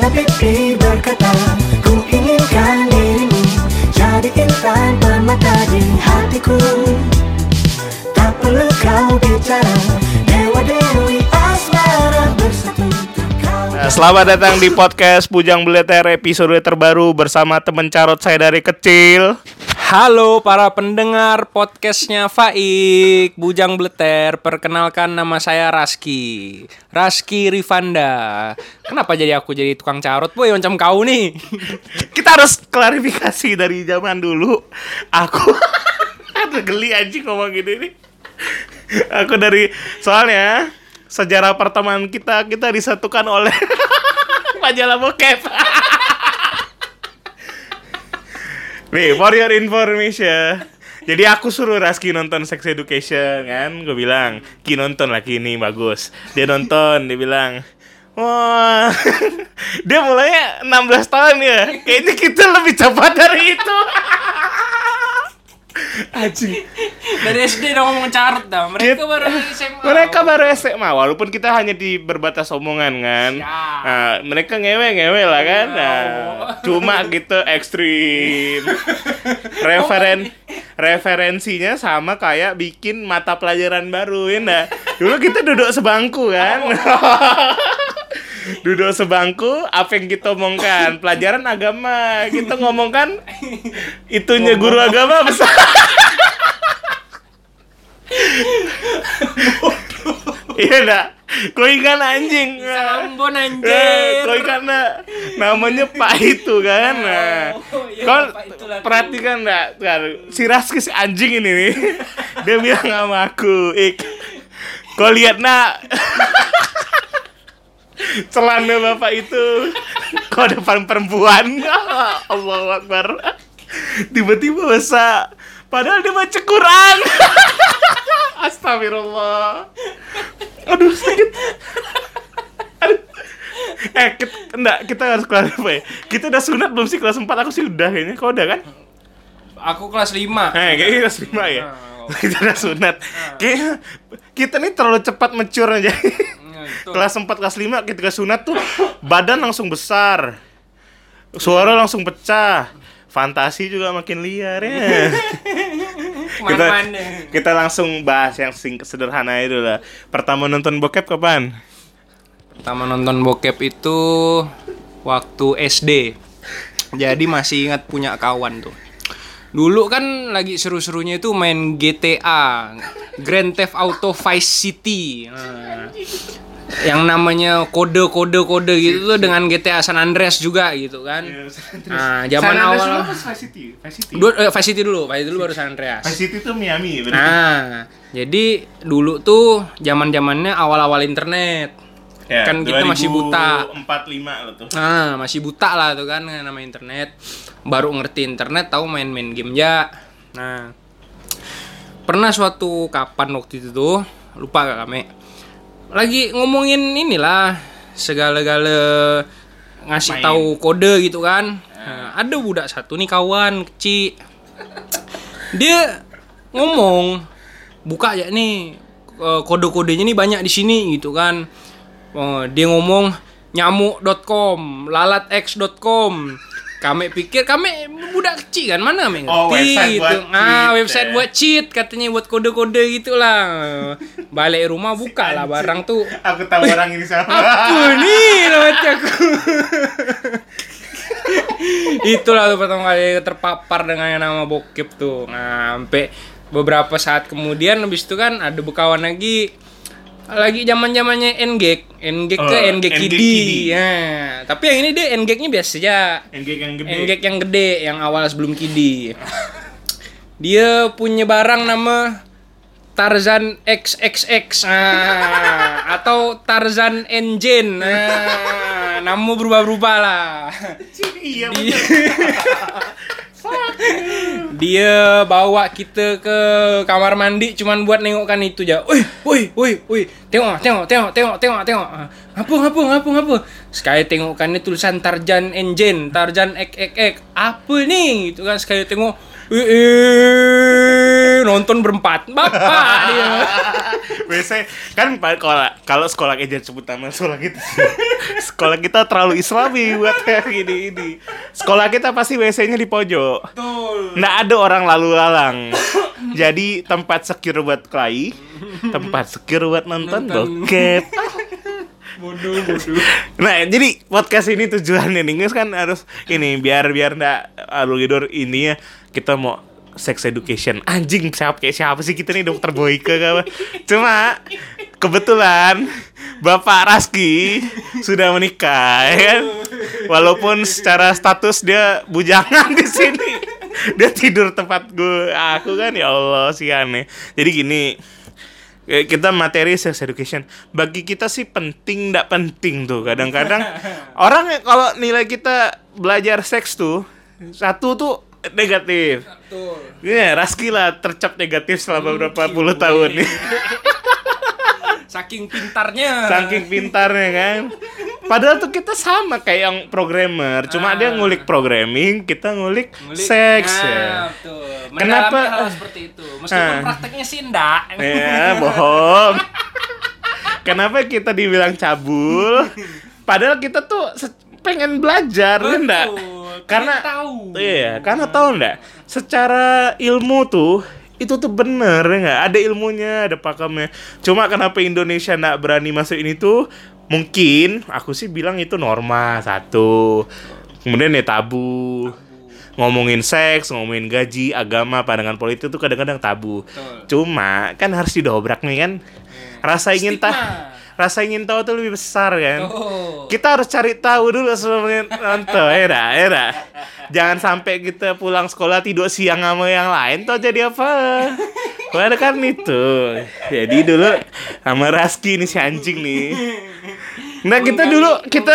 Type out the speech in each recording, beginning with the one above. Karena pipi berkata, ku inginkan dirimu jadi insan permata di hatiku. Tak perlu kau bicara, dewa dewi asmara bersatu. Selamat datang di podcast Bujang Bleter episode terbaru bersama teman carot saya dari kecil. Halo para pendengar podcastnya Faik Bujang Bleter, perkenalkan nama saya Raski Rivanda. Kenapa jadi aku jadi tukang carot, boy, macam kau nih? Kita harus klarifikasi dari zaman dulu. Aku aduh geli anjing ngomong gini nih. Aku dari soalnya sejarah pertemanan kita disatukan oleh majalah bokep. Nih, for your information. Jadi aku suruh Raski nonton Sex Education kan. Gue bilang, "Ki nonton lagi ini bagus." Dia nonton, dia bilang, "Wah." Dia mulainya 16 tahun ya. Kayaknya kita lebih cepat dari itu. Anjing. Dari SD udah ngomong carut dah. Mereka baru SMA. Walaupun kita hanya di berbatas omongan kan. Nah, mereka ngewe-ngewe lah kan. Nah, cuma gitu ekstrim. Referensinya sama kayak bikin mata pelajaran baru ya. Nah, dulu kita duduk sebangku kan. Duduk sebangku, apa yang kita omongkan? Pelajaran agama, kita ngomongkan itunya guru agama besar. Iya dah, koikan anjing. Sambon anjing. Koikan dah, namanya Pak itu kan. Nah, kau perhatikan dah, si Raskis anjing ini nih. Dia bilang sama aku, kau lihat nak. Celana bapak itu kau depan perempuan. Allahu Akbar. Tiba-tiba basah. Padahal dia baca Quran. Astagfirullah. Aduh sakit. Aduh. Kita harus clarify. Kita udah sunat belum sih kelas 4? Aku sih udah kayaknya. Kau udah kan? Aku kelas 5. Kayaknya kelas 5 ya. Kita udah sunat. Kayaknya kita nih terlalu cepat mature aja. Betul. Kelas 4, kelas 5 ketika sunat tuh badan langsung besar. Suara langsung pecah. Fantasi juga makin liar ya. Kita langsung bahas yang sederhana itu lah. Pertama nonton bokep kapan? Pertama nonton bokep itu waktu SD. Jadi masih ingat punya kawan tuh. Dulu kan lagi seru-serunya itu main GTA Grand Theft Auto Vice City. Nah, yang namanya kode-kode gitu tuh dengan GTA San Andreas juga gitu kan. Nah, zaman awal Vice City dulu baru San Andreas. Vice City tuh Miami berarti. Nah, jadi dulu tuh zaman-zamannya awal-awal internet. Ya, kan kita masih buta. 45 lo tuh. Nah, masih buta lah tuh kan nama internet. Baru ngerti internet, tahu main-main game ya. Nah, pernah suatu kapan waktu itu tuh, lupa gak kami, lagi ngomongin inilah segala-gala ngasih tahu kode gitu kan. Nah, ada budak satu nih kawan kecil. Dia ngomong, buka aja nih kode-kodenya nih banyak di sini gitu kan. Oh, dia ngomong nyamuk.com, lalatx.com. Kami pikir kami budak kecil kan, mana kami ngerti. Oh, website gitu. Website buat cheat katanya, buat kode-kode gitulah. Balik rumah bukalah barang tuh. Aku tahu orang ini sama. Aku nih lewat aku. Itulah tuh pertama kali terpapar dengan yang nama bokep tuh. Sampai beberapa saat kemudian habis itu kan ada bekawan lagi zaman-zamannya N-Gage ke N-Gage Kidi. Ya, tapi yang ini dia N-Gage-nya biasa aja. N-Gage yang gede yang awal sebelum Kidi. Dia punya barang nama Tarzan XXX atau Tarzan Engine. Nama berubah-ubah lah. Iya benar. Dia bawa kita ke kamar mandi cuman buat nengokan itu aja. Woi, tengok. Apa? Sekali tengok kan ni tulisan Tarzan Engine, Tarzan XXX. Apa ni? Itu kan sekali tengok nonton berempat. Bapak dia. Biasanya kan kalau sekolah ejen sebut nama sekolah kita. Sekolah kita terlalu islami buat kayak gini. Sekolah kita pasti WC-nya di pojok. Betul. Nggak ada orang lalu-lalang. Jadi tempat secure buat kelahi, tempat secure buat nonton bokep. Bodoh. Nah, jadi podcast ini tujuannya nih guys kan harus ini biar enggak alur ini ya. Kita mau sex education. Anjing, siapa sih kita nih Dokter Boyke apa? Cuma kebetulan Bapak Raski sudah menikah ya kan. Walaupun secara status dia bujangan di sini. Dia tidur tempat aku kan, ya Allah sih aneh. Jadi gini, kita materi sex education bagi kita sih penting ndak penting tuh kadang-kadang orang kalau nilai kita belajar seks tuh satu tuh negatif. Ya, yeah, Raski lah tercap negatif selama berapa puluh tahun nih. Saking pintarnya kan. Padahal tuh kita sama kayak yang programmer, cuma dia ngulik programming, kita ngulik seks ya. Betul. Kenapa hal seperti itu? Meskipun prakteknya sih enggak. Ya, bohong. Kenapa kita dibilang cabul? Padahal kita tuh pengen belajar, enggak? Karena tahu. Iya, karena tahu enggak? Secara ilmu tuh itu tuh bener ya enggak? Ada ilmunya, ada pakamnya. Cuma kenapa Indonesia enggak berani masuk ini tuh? Mungkin aku sih bilang itu norma satu, kemudian ya tabu. Ngomongin seks, ngomongin gaji, agama, pandangan politik itu kadang-kadang tabu. Betul. Cuma kan harus didobrak nih kan. Rasa ingin tahu tuh lebih besar kan. Oh. Kita harus cari tahu dulu sebelum nonton. Era. Jangan sampai kita pulang sekolah tidur siang sama yang lain tuh jadi apa? Karena kan itu. Jadi dulu sama Raski nih si anjing nih. Nah kita dulu kita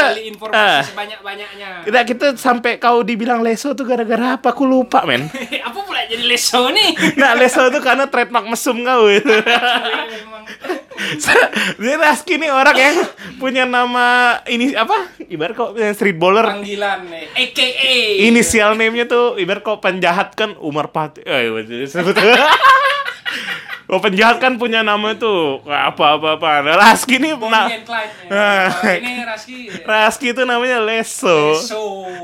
sampai kau dibilang leso tuh gara-gara apa? Aku lupa men. Apa pula jadi leso nih? Nah leso tuh karena trademark mesum kau itu. Jadi Raski nih orang yang punya nama ini apa? Ibarat kau street baller. Panggilan nih. AKA. Inisial name-nya tuh ibarat kau penjahat kan Umar Pati. Oh penjahat kan punya nama tuh apa-apa. Raski nih ini Raski. Raski itu namanya Leso.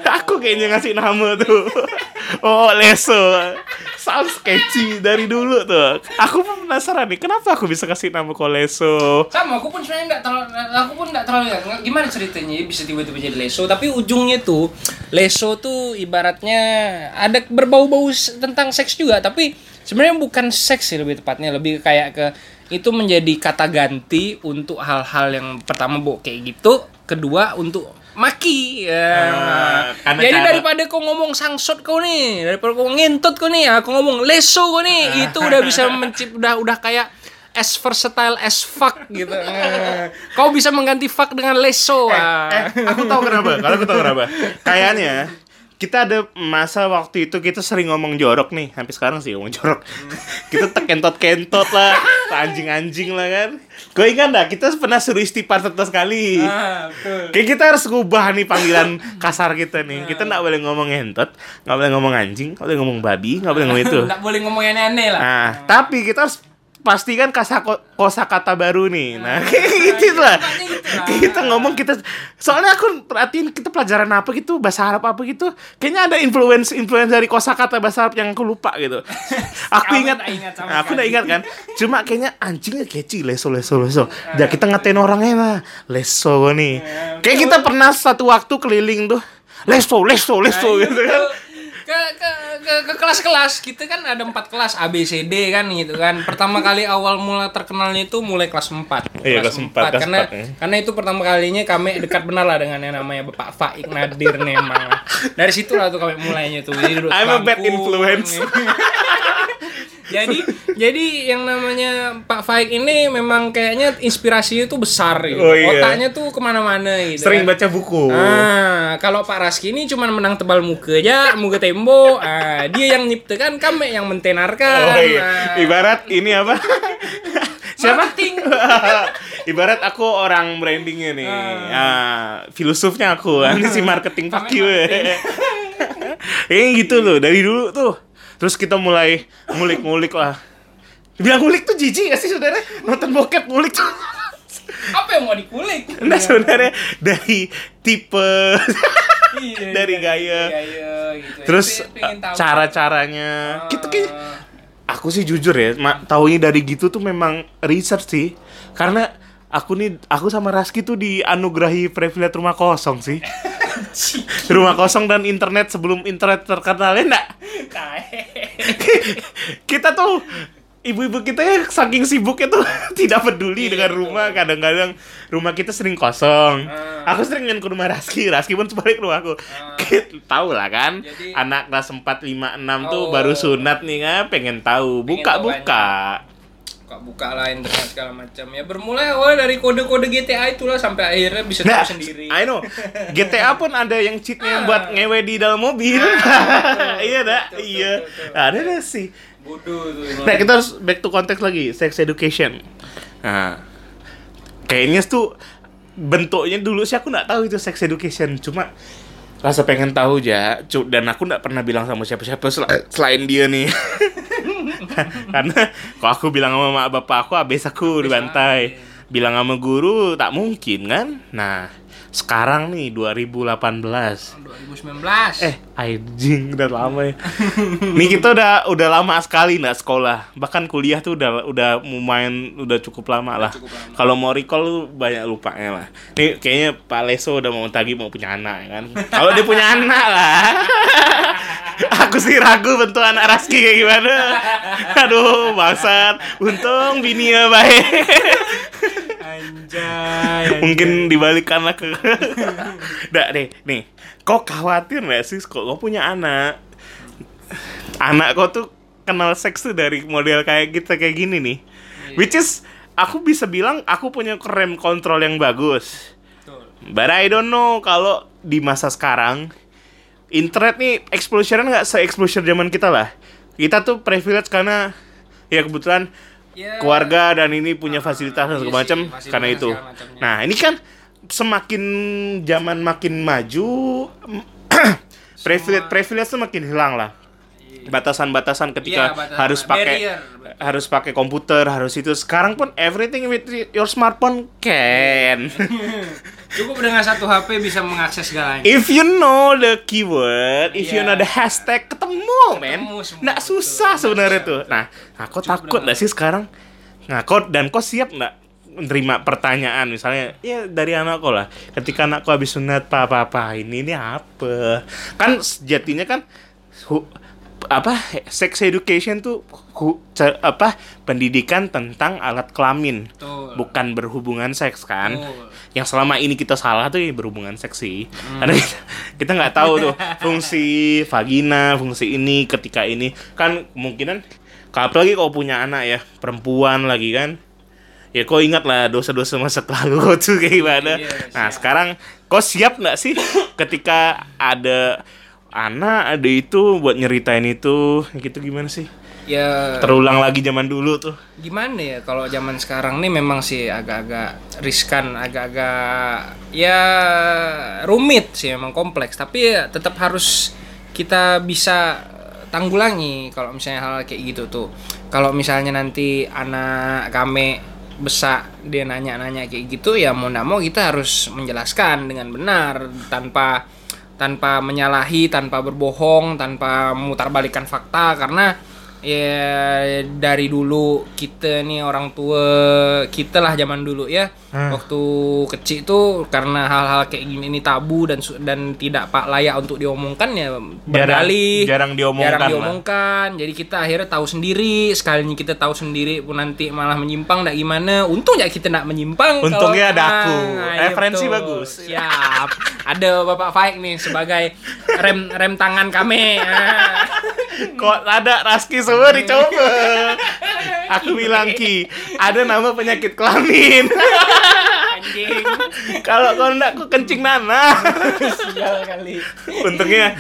Aku kayaknya ngasih nama tuh. Oh Leso. Sound sketchy dari dulu tuh. Aku pun penasaran nih kenapa aku bisa kasih nama kok Leso. Sama aku pun sebenarnya enggak terlalu ya. Gimana ceritanya bisa tiba-tiba jadi Leso, tapi ujungnya tuh Leso tuh ibaratnya ada berbau-bau tentang seks juga, tapi sebenarnya bukan seks sih lebih tepatnya, lebih kayak ke itu menjadi kata ganti untuk hal-hal yang pertama bo kayak gitu, kedua untuk maki. Jadi daripada kau ngomong sangsot kau nih, daripada kau ngentut kau nih, aku ngomong leso kau nih, itu udah bisa udah kayak as versatile as fuck gitu. Kau bisa mengganti fuck dengan leso. Aku tahu kenapa. Kayaknya kita ada masa waktu itu kita sering ngomong jorok nih, hampir sekarang sih ngomong jorok. Kita kentot-kentot lah, anjing-anjing lah kan. Kau ingat enggak kita pernah suruh istighfar 100 kali? Ah, betul. Kayak kita harus ubah nih panggilan kasar kita nih. Kita enggak boleh ngomong entot, enggak boleh ngomong anjing, enggak boleh ngomong babi, enggak boleh ngomong itu. Enggak boleh ngomong yang aneh lah. Nah, tapi kita harus pastikan kosakata baru nih. Nah, kayak gitu lah. Kita ngomong kita soalnya aku perhatiin kita pelajaran apa gitu, bahasa Arab apa gitu. Kayaknya ada influence dari kosakata bahasa Arab yang aku lupa gitu. Aku enggak ingat kan. Cuma kayaknya anjingnya kecil leso. Dah kita ngatain orangnya lah. Leso nih. Kayak kita pernah satu waktu keliling tuh. Leso gitu kan. Ke kelas-kelas kita kan ada 4 kelas A B C D kan gitu kan. Pertama kali awal mula terkenalnya itu mulai kelas 4. Kelas 4 karena itu pertama kalinya kami dekat benar lah dengan yang namanya Bapak Faik Nadir memang. Dari situ lah tuh kami mulainya tuh. Jadi duduk bangku. I'm a bad influence. Jadi yang namanya Pak Faik ini memang kayaknya inspirasinya tuh besar gitu. Oh, iya. Otaknya tuh kemana-mana gitu. Sering kan baca buku. Ah, kalau Pak Raski ini cuma menang tebal muka aja, muka tembok. Ah, dia yang nyiptakan, kami yang mentenarkan. Oh, iya. Ibarat ini apa? Siapa? Ibarat aku orang brandingnya nih, filosofnya aku kan si marketing fuck you. Gitu loh dari dulu tuh. Terus kita mulai ngulik-ngulik lah. Bilang ngulik tuh jijik gak sih saudara? Nonton bokep ngulik tuh. Apa yang mau dikulik? Nah saudara dari tipe, dari gaya, gitu. Terus cara-caranya, gitu kayak. Aku sih jujur ya, taunya dari gitu tuh memang research sih. Karena aku sama Raski tuh dianugerahi privilege rumah kosong sih. Rumah kosong dan internet sebelum internet terkenal ya enggak? Kita tuh ibu-ibu kita ya saking sibuknya tuh tidak peduli dengan rumah. Kadang-kadang rumah kita sering kosong. Aku sering main ke rumah Raski pun sebalik rumah aku. Tahu lah kan. Jadi, anak kelas 4, 5, 6 tuh baru sunat nih kan, pengen tahu. Buka-buka lah internet segala macam. Ya bermulai dari kode-kode GTA itulah sampai akhirnya bisa tahu sendiri. I know. GTA pun ada yang cheatnya buat ngewe di dalam mobil. Iya dah. Iya. Ada sih. Bodoh tuh. Nah, kita harus back to konteks lagi, sex education. Nah, kayaknya tuh bentuknya dulu sih aku enggak tahu itu sex education, cuma rasa pengen tahu aja. Dan aku enggak pernah bilang sama siapa-siapa selain dia nih. Karena kalau aku bilang sama mak bapak aku habis aku dibantai. Bilang sama guru tak mungkin kan? Nah, sekarang nih 2019 anjing udah lama ya. Nih kita udah lama sekali nggak sekolah, bahkan kuliah tuh udah cukup lama lah. Kalau mau recall tuh banyak lupanya lah. Nih kayaknya Pak Leso udah mau punya anak kan. Kalau dia punya anak lah. Aku sih ragu bentuk anak Raski kayak gimana. Aduh bangsat, untung bininya baik. Anjay. Mungkin dibalikkanlah ke. Nggak deh, nih. Kok khawatir nggak sih kok punya anak? Anak kok tuh kenal seks tuh dari model kayak kita kayak gini nih. Yeah. Which is aku bisa bilang aku punya rem kontrol yang bagus. Betul. But I don't know kalau di masa sekarang internet nih exposure-nya nggak se-exposure zaman kita lah. Kita tuh privilege karena ya kebetulan keluarga dan ini punya fasilitas dan segala macam karena itu. Nah ini kan semakin zaman makin maju, privilege tuh makin hilang lah. Batasan-batasan ketika harus pakai komputer, harus itu. Sekarang pun everything with your smartphone can. Cukup dengan satu HP bisa mengakses segalanya. If you know the keyword, if you know the hashtag, ketemu nggak susah sebenarnya tuh. Nah, aku takut nggak sih sekarang? Nah, kau siap nggak menerima pertanyaan misalnya? Ya dari anakku lah. Ketika anakku habis sunat, apa ini apa? Kan sejatinya kan sex education tuh pendidikan tentang alat kelamin. Betul. Bukan berhubungan seks kan. Betul. Yang selama ini kita salah tuh berhubungan seks sih. Karena kita nggak tahu tuh fungsi vagina, fungsi ini ketika ini kan kemungkinan apalagi kalau punya anak ya perempuan lagi kan. Ya kau ingat lah dosa-dosa masa lalu tuh kayak gimana. Nah sekarang kau siap nggak sih ketika ada anak ada itu buat nyeritain itu gitu gimana sih? Ya terulang lagi zaman dulu tuh. Gimana ya kalau zaman sekarang nih memang sih agak-agak riskan, agak-agak ya rumit sih memang kompleks, tapi ya tetap harus kita bisa tanggulangi kalau misalnya hal kayak gitu tuh. Kalau misalnya nanti anak kami besar dia nanya-nanya kayak gitu ya mau enggak mau kita harus menjelaskan dengan benar tanpa menyalahi, tanpa berbohong, tanpa memutarbalikkan fakta. Karena ya dari dulu kita nih orang tua kita lah zaman dulu ya waktu kecil tuh karena hal-hal kayak gini ini tabu dan tidak layak untuk diomongkan ya berdalih jarang diomongkan. Jadi kita akhirnya tahu sendiri, sekalinya kita tahu sendiri pun nanti malah menyimpang ndak gimana. Untung ya kita ndak menyimpang. Untungnya ada aku referensi betul. Bagus siap. Ada Bapak Faik nih sebagai rem tangan kami. Kok ada Raski semua dicoba. Aku bilang Ki, ada nama penyakit kelamin. Anjing. Kalau kau enggak kau kencing nanah. Sial kali. Untungnya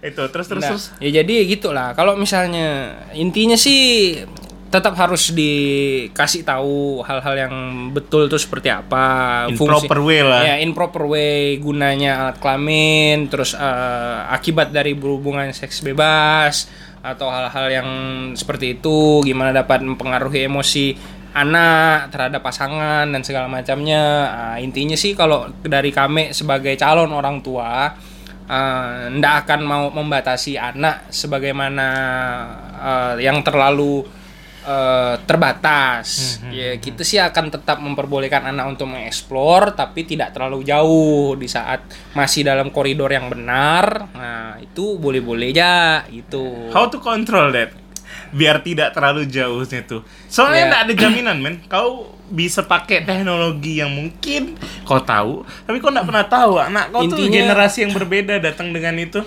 itu terus. Ya jadi gitulah. Kalau misalnya intinya sih tetap harus dikasih tahu hal-hal yang betul itu seperti apa, in fungsi, proper way lah ya, in proper way, gunanya alat kelamin, terus akibat dari berhubungan seks bebas atau hal-hal yang seperti itu, gimana dapat mempengaruhi emosi anak terhadap pasangan dan segala macamnya. Intinya sih kalau dari kami sebagai calon orang tua, ndak akan mau membatasi anak sebagaimana yang terlalu terbatas. Ya, kita sih akan tetap memperbolehkan anak untuk mengeksplor, tapi tidak terlalu jauh di saat masih dalam koridor yang benar. Nah, itu boleh-boleh aja gitu. How to control that? Biar tidak terlalu jauhnya tuh. Soalnya ndak ada jaminan, men. Kau bisa pakai teknologi yang mungkin kau tahu, tapi kau nggak pernah tahu anak kau. Intinya, tuh generasi yang berbeda datang dengan itu.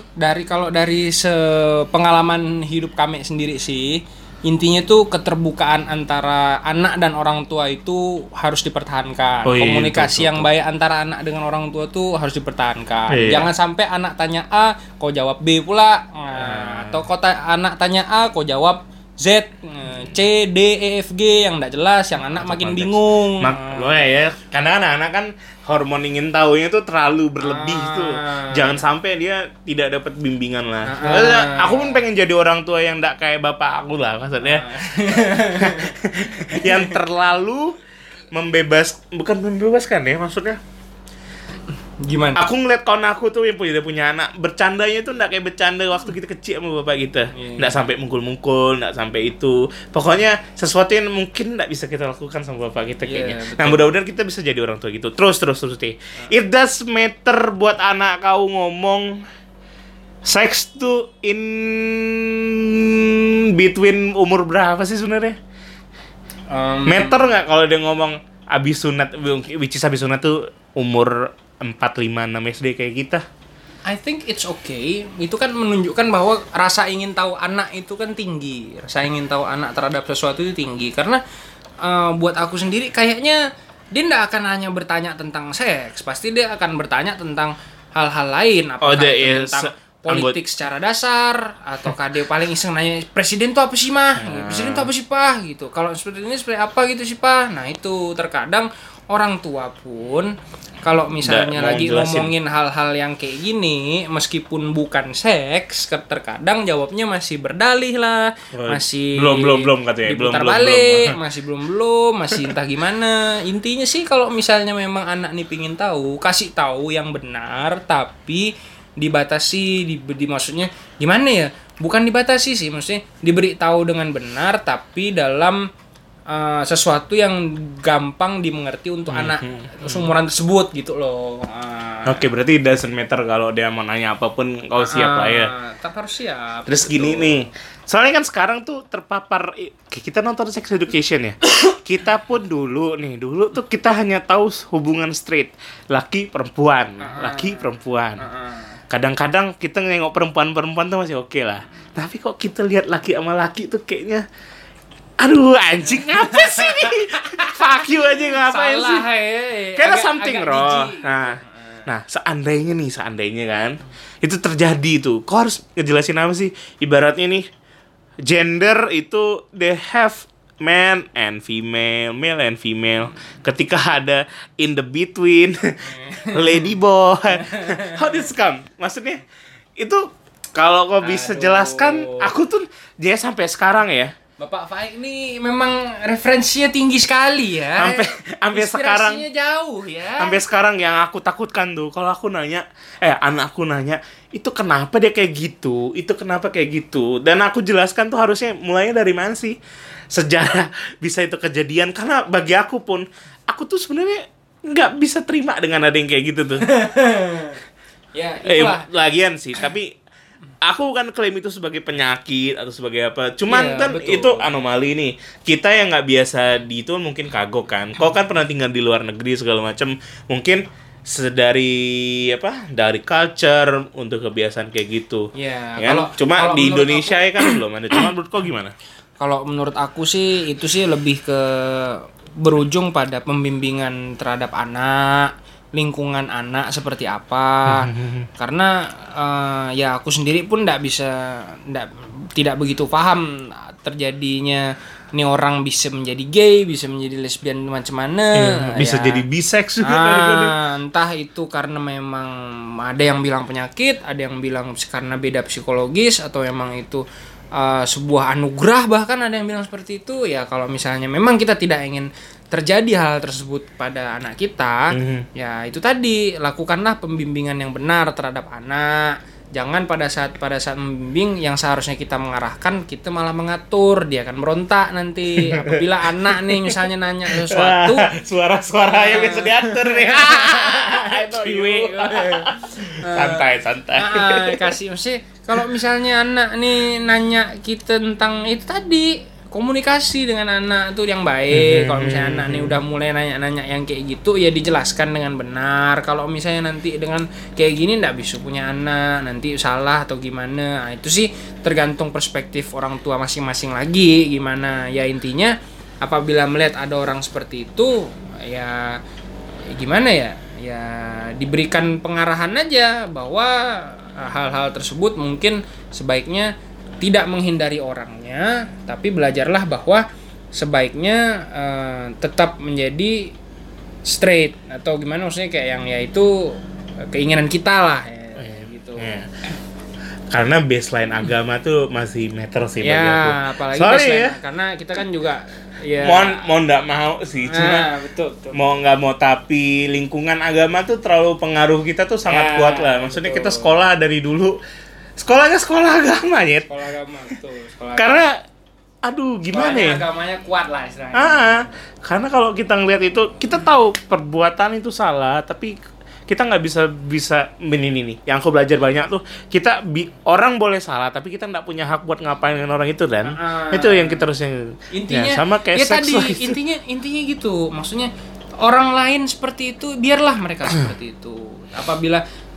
Kalau dari pengalaman hidup kami sendiri sih, intinya tuh keterbukaan antara anak dan orang tua itu harus dipertahankan. Komunikasi yang baik antara anak dengan orang tua tuh harus dipertahankan. Jangan sampai anak tanya A, kau jawab B pula, atau anak tanya A, kau jawab Z, C, D, E, F, G yang enggak jelas, yang anak makin konteks. Bingung. Ya, karena anak-anak kan hormon ingin tahunya tuh terlalu berlebih tuh. Jangan sampai dia tidak dapat bimbingan lah. Aku pun pengen jadi orang tua yang enggak kayak bapak aku lah maksudnya. Yang terlalu bukan membebaskan ya maksudnya. Gimana? Aku ngeliat kawan aku tuh yang punya anak, bercandanya tuh gak kayak bercanda waktu kita kecil sama bapak kita. Gak sampai mungkul-mungkul, gak sampai itu. Pokoknya sesuatu yang mungkin gak bisa kita lakukan sama bapak kita kayaknya. Nah, mudah-mudahan kita bisa jadi orang tua gitu. Terus It does matter buat anak kau ngomong seks tuh in between umur berapa sih sebenarnya? Matter gak kalau dia ngomong abis sunat, which is abis sunat tuh umur 4, 5, 6 SD kayak kita? I think it's okay. Itu kan menunjukkan bahwa rasa ingin tahu anak itu kan tinggi. Rasa ingin tahu anak terhadap sesuatu itu tinggi. Karena buat aku sendiri kayaknya dia nggak akan hanya bertanya tentang seks. Pasti dia akan bertanya tentang hal-hal lain. Apakah tentang politik secara dasar, ataukah dia paling iseng nanya presiden itu apa sih mah? Presiden itu apa sih pa? Gitu. Kalau seperti ini seperti apa gitu sih pa? Nah itu terkadang orang tua pun kalau misalnya lagi ngomongin hal-hal yang kayak gini, meskipun bukan seks, terkadang jawabnya masih berdalih lah, masih belum katanya, masih entah gimana. Intinya sih kalau misalnya memang anak nih pingin tahu, kasih tahu yang benar, tapi dibatasi, maksudnya gimana ya? Bukan dibatasi sih, maksudnya diberitahu dengan benar, tapi dalam sesuatu yang gampang dimengerti untuk anak seumuran tersebut gitu loh. Oke, berarti doesn't matter kalau dia mau nanya apapun, kau siap lah ya. Tetap harus siap. Terus gitu. Gini nih, soalnya kan sekarang tuh terpapar, kita nonton Sex Education ya. Kita pun dulu tuh kita hanya tahu hubungan straight, laki perempuan. Kadang-kadang kita nengok perempuan tuh masih oke lah. Tapi kok kita lihat laki sama laki tuh kayaknya aduh anjing, ngapa sih nih? Fuck you aja, ngapain sih? Kayaknya something wrong. Nah, seandainya kan itu terjadi tuh, kau harus ngejelasin apa sih? Ibaratnya nih, gender itu they have man and female, male and female. Ketika ada in the between, lady boy. How this come? Maksudnya itu kalau kau bisa jelaskan, aku tuh dia sampai sekarang ya. Bapak Faik ini memang referensinya tinggi sekali ya. Sampai sekarang jauh ya. Sampai sekarang yang aku takutkan tuh kalau aku nanya, anakku nanya, itu kenapa dia kayak gitu? Itu kenapa kayak gitu? Dan aku jelaskan tuh harusnya mulainya dari mana sih? Sejarah bisa itu kejadian, karena bagi aku pun aku tuh sebenarnya enggak bisa terima dengan ada yang kayak gitu tuh. Ya, itulah. Lagian sih, tapi aku bukan klaim itu sebagai penyakit atau sebagai apa. Cuman kan betul. Itu anomali nih. Kita yang gak biasa di itu mungkin kagok kan. Kau kan pernah tinggal di luar negeri segala macam. Mungkin dari culture untuk kebiasaan kayak gitu. Iya kan? Cuma di Indonesia aku, kan belum ada. Cuman menurut kau gimana? Kalau menurut aku sih itu sih lebih ke berujung pada pembimbingan terhadap anak, lingkungan anak seperti apa. Karena ya aku sendiri pun tidak begitu paham terjadinya ini orang bisa menjadi gay, bisa menjadi lesbian macam mana, bisa jadi bisex juga. Entah itu karena memang ada yang bilang penyakit, ada yang bilang karena beda psikologis, atau memang itu sebuah anugerah, bahkan ada yang bilang seperti itu. Ya kalau misalnya memang kita tidak ingin terjadi hal tersebut pada anak kita, ya itu tadi, lakukanlah pembimbingan yang benar terhadap anak. Jangan pada saat membimbing yang seharusnya kita mengarahkan, kita malah mengatur. Dia akan merontak nanti apabila anak nih misalnya nanya sesuatu. Suara-suara yang bisa diatur nih. Ciwi. Santai. Kasih mesti kalau misalnya anak nih nanya kita tentang itu tadi, komunikasi dengan anak tuh yang baik. Kalau misalnya anak nih udah mulai nanya-nanya yang kayak gitu, ya dijelaskan dengan benar. Kalau misalnya nanti dengan kayak gini nggak bisa punya anak, nanti salah atau gimana. Nah, itu sih tergantung perspektif orang tua masing-masing lagi gimana. Ya intinya apabila melihat ada orang seperti itu, ya gimana ya, ya diberikan pengarahan aja bahwa hal-hal tersebut mungkin sebaiknya tidak menghindari orangnya, tapi belajarlah bahwa sebaiknya tetap menjadi straight atau gimana, maksudnya kayak yang yaitu keinginan kita lah ya, gitu. Yeah. Karena baseline agama tuh masih matter sih bagi aku. Apalagi baseline, ya, karena kita kan juga mau nggak mau sih, cuma betul. Mau nggak mau tapi lingkungan agama tuh terlalu pengaruh kita tuh sangat kuat lah. Maksudnya betul. Kita sekolah dari dulu. Sekolahnya sekolah agama, ya. Sekolah agama, betul. Sekolah karena, gimana sekolahnya ya? Agamanya kuat lah istilahnya. Karena kalau kita ngelihat itu, kita tahu perbuatan itu salah, tapi kita nggak bisa ini. Yang aku belajar banyak tuh, kita orang boleh salah, tapi kita nggak punya hak buat ngapain dengan orang itu, dan itu yang kita harusnya. Intinya, ya, sama kayak seks tadi, lah. Intinya gitu. Maksudnya orang lain seperti itu, biarlah mereka seperti itu.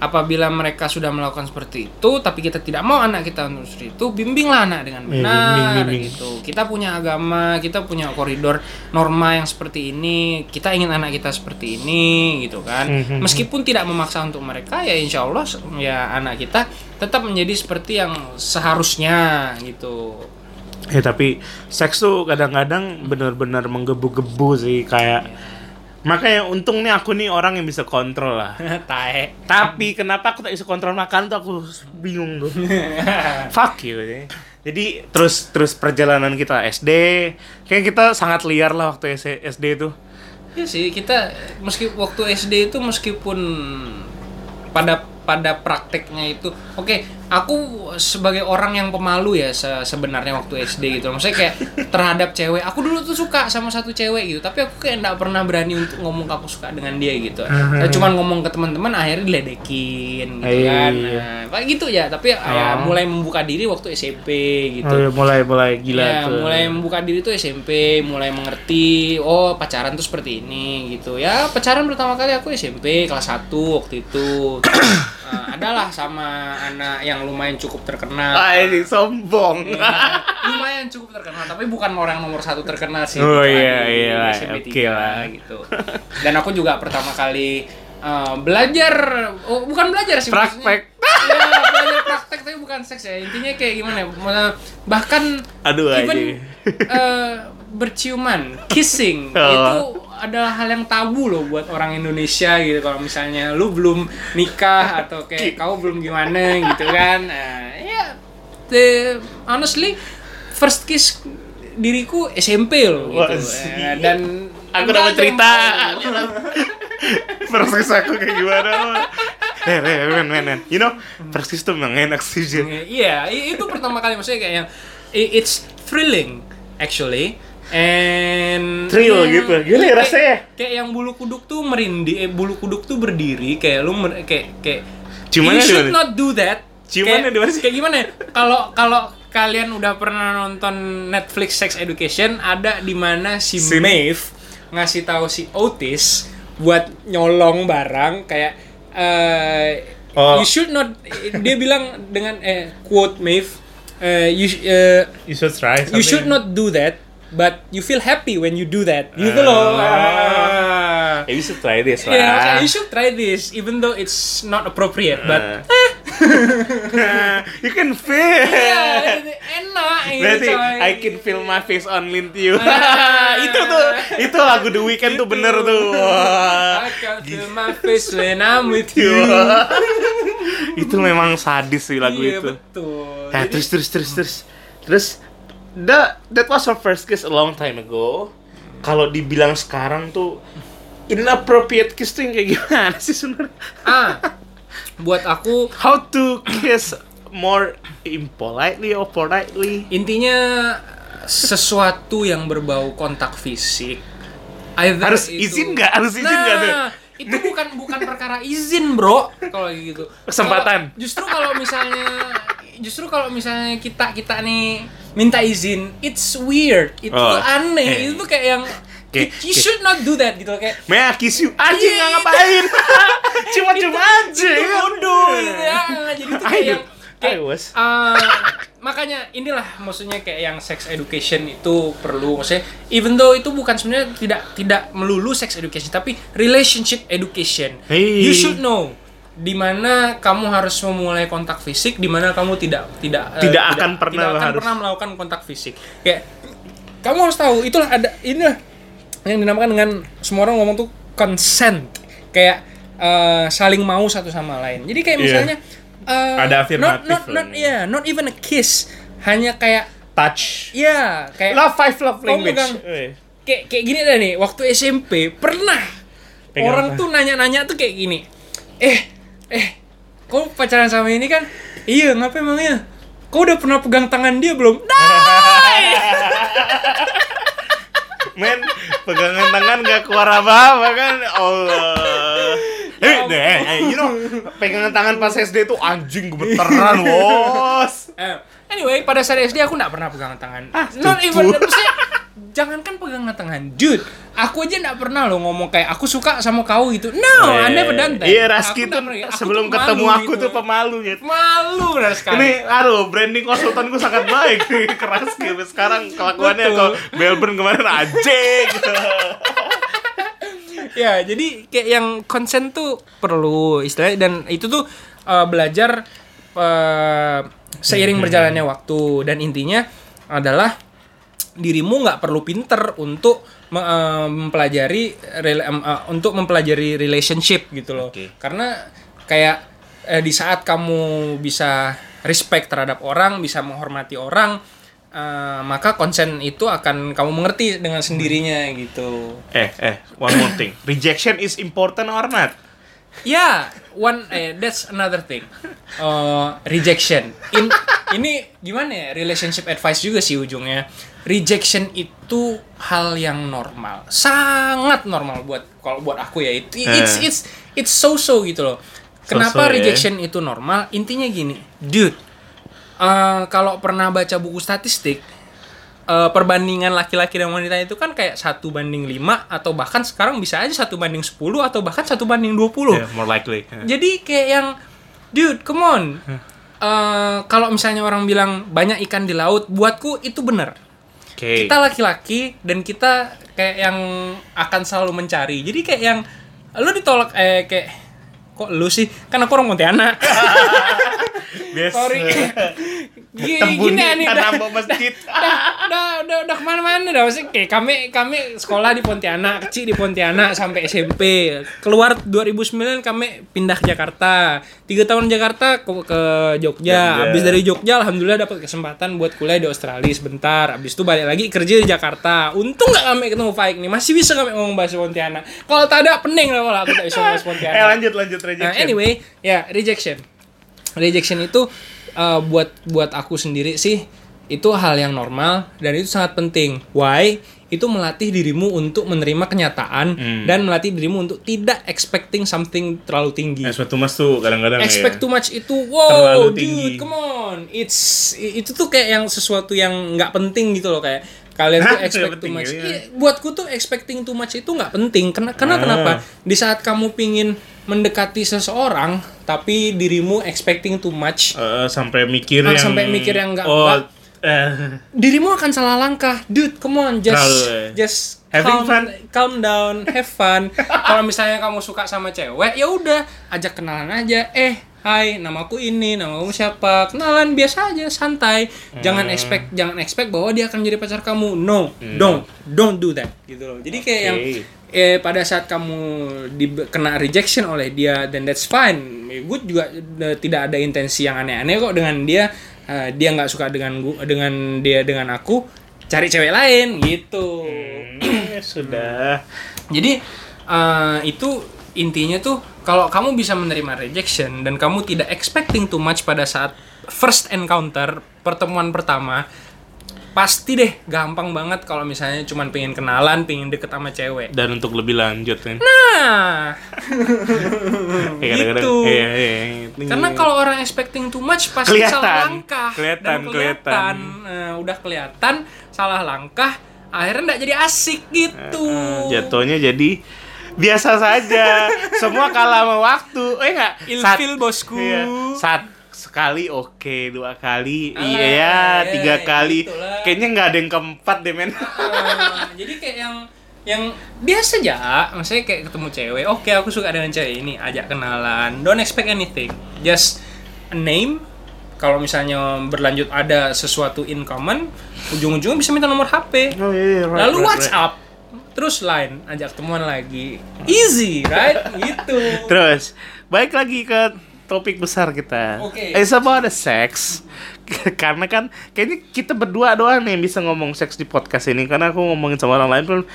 Apabila mereka sudah melakukan seperti itu, tapi kita tidak mau anak kita untuk seperti itu, bimbinglah anak dengan benar gitu. Kita punya agama, kita punya koridor norma yang seperti ini, kita ingin anak kita seperti ini gitu kan. Meskipun tidak memaksa untuk mereka, ya insya Allah ya anak kita tetap menjadi seperti yang seharusnya gitu. Tapi seks tuh kadang-kadang benar-benar menggebu-gebu sih kayak. Makanya untung nih aku nih orang yang bisa kontrol lah. Tapi kenapa aku tak bisa kontrol makan tuh aku bingung tuh. Fuck you. Jadi terus perjalanan kita SD, kayak kita sangat liar lah waktu SD itu. Iya sih, kita meski waktu SD itu meskipun pada prakteknya itu, oke, aku sebagai orang yang pemalu ya sebenarnya waktu SD gitu. Maksudnya kayak terhadap cewek, aku dulu tuh suka sama satu cewek gitu, tapi aku kayak nggak pernah berani untuk ngomong aku suka dengan dia gitu. Saya cuman ngomong ke teman-teman, akhirnya diledekin gitu kan. Kayak gitu ya, tapi ya mulai membuka diri waktu SMP gitu. Mulai gila ya, tuh. Mulai membuka diri tuh SMP, mulai mengerti, oh pacaran tuh seperti ini gitu. Ya, pacaran pertama kali aku SMP kelas 1 waktu itu. Adalah sama anak yang lumayan cukup terkenal. Ini sombong. Ya, lumayan cukup terkenal, tapi bukan orang nomor 1 terkenal sih. Oh iya, oke lah gitu. Dan aku juga pertama kali bukan belajar sih. Praktek. Ya, belajar praktek tapi bukan seks ya. Intinya kayak gimana? Bahkan berciuman, kissing itu adalah hal yang tabu loh buat orang Indonesia gitu. Kalau misalnya lu belum nikah atau kayak kau belum gimana gitu kan. Honestly first kiss diriku SMP loh gitu. Dan aku dapat cerita first kiss aku kayak gimana. Men. You know, first kiss tuh memang enak sih. Iya, itu pertama kali maksudnya kayak yang it's thrilling actually. And thrill gitu, gila rasanya. Kayak yang bulu kuduk tuh merinding, bulu kuduk tuh berdiri, kayak lu kayak cuman you should not do that. Cuman kayak gimana ya? Kalau kalian udah pernah nonton Netflix Sex Education, ada di mana si Maeve ngasih tahu si Otis buat nyolong barang kayak you should not, dia bilang dengan quote Maeve, you should try something. You should not do that. But you feel happy when you do that. Gitu loh. You should try this lah. Yeah, you should try this even though it's not appropriate. But you can feel. Yeah, enak ini berarti coy. I can feel my face on Lintiu. Itu tuh, itu lagu The Weeknd tuh bener tuh. I can feel my face when I'm with you. Itu memang sadis sih lagu itu. Iya betul. Nah, terus that was her first kiss a long time ago. Kalau dibilang sekarang tuh inappropriate kiss tuh yang kayak gimana sih sebenarnya? Buat aku how to kiss more impolitely or politely. Intinya sesuatu yang berbau kontak fisik. Harus izin nggak? Harus izin nggak tuh? Itu bukan perkara izin, bro. Kalau gitu. Kesempatan. Justru kalau misalnya kita nih minta izin, it's weird. Itu aneh. Itu kayak yang you should not do that gitu kayak. May I kiss you? Anjing enggak ngapain. Cuma-cuma anjing. Itu bodoh gitu ya. Jadi itu kayak yang makanya inilah maksudnya kayak yang sex education itu perlu, maksudnya even though itu bukan sebenarnya tidak melulu sex education tapi relationship education. Hey. You should know di mana kamu harus memulai kontak fisik, di mana kamu tidak akan pernah melakukan kontak fisik. Kayak kamu harus tahu itulah ada ini yang dinamakan dengan semua orang ngomong tuh consent. Kayak saling mau satu sama lain. Jadi kayak misalnya ada afirmatif. Not even a kiss, hanya kayak touch. Iya, kayak love language. Kayak gini dah nih, waktu SMP pernah orang tuh nanya-nanya tuh kayak gini. Kau pacaran sama ini kan? Iya, ngapain emangnya? Kau udah pernah pegang tangan dia belum? Dai! Men, pegangan tangan gak keluar apa-apa kan? Allah. You know, pegangan tangan pas SD tuh anjing gemeteran, bos. Anyway, pada saat SD aku gak pernah pegangan tangan. Not even, maksudnya, jangankan pegangan tangan, dude. Aku aja gak pernah loh ngomong kayak, aku suka sama kau gitu. No, I never done that. Iya, Raski tuh sebelum ketemu aku tuh pemalu gitu. Malu, Raski. Ini, branding konsultan gue sangat baik nih ke Raski. Sekarang kelakuannya kalau Melbourne kemarin anjing gitu. Ya, jadi kayak yang consent tuh perlu istilahnya, dan itu tuh belajar seiring berjalannya waktu, dan intinya adalah dirimu nggak perlu pinter untuk mempelajari relationship gitu loh. Okay. Karena kayak di saat kamu bisa respect terhadap orang, bisa menghormati orang, maka konsen itu akan kamu mengerti dengan sendirinya gitu. One more thing. Rejection is important or not? Yeah, that's another thing. Rejection. Ini gimana ya? Relationship advice juga sih ujungnya. Rejection itu hal yang normal. Sangat normal buat aku ya. It's so-so gitu loh. Kenapa rejection itu normal? Intinya gini, dude. Kalau pernah baca buku statistik, perbandingan laki-laki dan wanita itu kan kayak 1:5, atau bahkan sekarang bisa aja 1:10, atau bahkan 1:20. Yeah, more likely. Yeah. Jadi kayak yang, dude, come on. Kalau misalnya orang bilang banyak ikan di laut, buatku itu benar. Okay. Kita laki-laki dan kita kayak yang akan selalu mencari. Jadi kayak yang lu ditolak, kayak kok lu sih? Kan aku orang Pontianak. Biasa. Sorry. Gini nih udah kemana-mana dah, maksudnya kayak kami sekolah di Pontianak, kecil di Pontianak sampai SMP. Keluar 2009 kami pindah ke Jakarta. 3 tahun Jakarta ke Jogja. Habis dari Jogja alhamdulillah dapat kesempatan buat kuliah di Australia sebentar. Habis itu balik lagi kerja di Jakarta. Untung enggak kami ketemu Faik nih. Masih bisa kami ngomong bahasa Pontianak. Kalau tak ada pening lah kalau aku tak bisa bahasa Pontianak. Lanjut rejection. Anyway, rejection itu buat aku sendiri sih itu hal yang normal dan itu sangat penting. Why? Itu melatih dirimu untuk menerima kenyataan dan melatih dirimu untuk tidak expecting something terlalu tinggi. Expect too much tuh kadang-kadang expect too much itu wow, dude, come on. Itu tuh kayak yang sesuatu yang enggak penting gitu loh, kayak kalian tuh expect too much. Iya. Buatku tuh expecting too much itu enggak penting. Karena kenapa? Di saat kamu pingin mendekati seseorang tapi dirimu expecting too much, sampai mikir yang enggak kuat, dirimu akan salah langkah. Dude, come on, just calm down, have fun. Kalau misalnya kamu suka sama cewek, ya udah ajak kenalan aja. Hai, namaku ini, namamu siapa? Kenalan biasa aja, santai. Jangan expect bahwa dia akan jadi pacar kamu. No, don't do that gitu loh. Jadi kayak yang pada saat kamu kena rejection oleh dia, then that's fine. Gue juga tidak ada intensi yang aneh-aneh kok dengan dia. Dia enggak suka dengan gua, dengan dia, dengan aku, cari cewek lain gitu. Sudah. Jadi itu intinya tuh, kalau kamu bisa menerima rejection dan kamu tidak expecting too much pada saat first encounter, pertemuan pertama, pasti deh gampang banget kalau misalnya cuman pengen kenalan, pengen deket sama cewek. Dan untuk lebih lanjut kan. Nah. Gitu. Karena kalau orang expecting too much pasti salah langkah. Kelihatan. Udah kelihatan salah langkah, akhirnya enggak jadi asik gitu. Jatuhnya jadi biasa saja, semua kalah sama waktu, enggak? Ilfil bosku. Iya. Sekali oke, dua kali, tiga kali, itulah. Kayaknya nggak ada yang keempat deh men. Jadi kayak yang biasa aja, maksudnya kayak ketemu cewek, oke, aku suka dengan cewek ini, ajak kenalan, don't expect anything, just a name. Kalau misalnya berlanjut ada sesuatu in common, ujung-ujungnya bisa minta nomor HP, lalu WhatsApp. Terus line, ajak temuan lagi. Easy, right? Gitu. Terus, balik lagi ke topik besar kita. Okay. It's about the sex. Karena kan, kayaknya kita berdua doang nih yang bisa ngomong seks di podcast ini. Karena aku ngomongin sama orang lain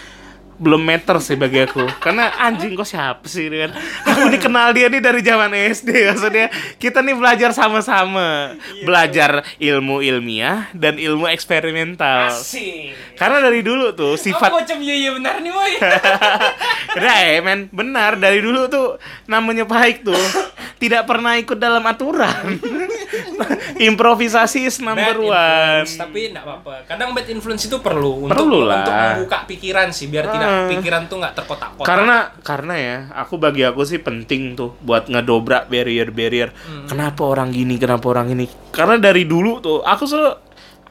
belum matter sih bagi aku. Karena anjing kok siapa sih kan? Aku nih kenal dia nih dari zaman SD. Maksudnya kita nih belajar sama-sama. Belajar ilmu ilmiah dan ilmu eksperimental. Asik. Karena dari dulu tuh sifat macam iya benar nih woy. Benar dari dulu tuh namanya Faik tuh tidak pernah ikut dalam aturan. Improvisasi is number one. Tapi enggak apa-apa. Kadang bad influence itu perlu untuk membuka pikiran sih biar tidak pikiran tuh nggak terkotak-kotak. Karena ya, bagi aku sih penting tuh buat ngedobrak barrier. Kenapa orang gini? Karena dari dulu tuh aku selalu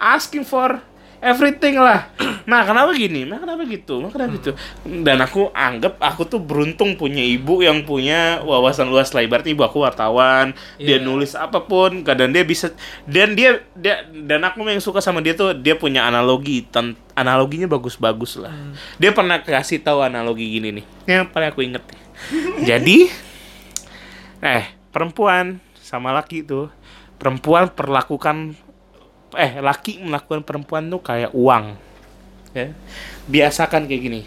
asking for everything lah. Kenapa gini? Kenapa gitu? Dan aku anggap aku tuh beruntung punya ibu yang punya wawasan luas lah. Ibaratnya ibu aku wartawan, dia nulis apapun, kadang dia bisa dan aku yang suka sama dia tuh dia punya analogi. Analoginya bagus-bagus lah. Dia pernah kasih tahu analogi gini nih. Yang paling aku inget. Jadi perempuan sama laki tuh. Laki melakukan perempuan tuh kayak uang. Ya. Biasakan kayak gini.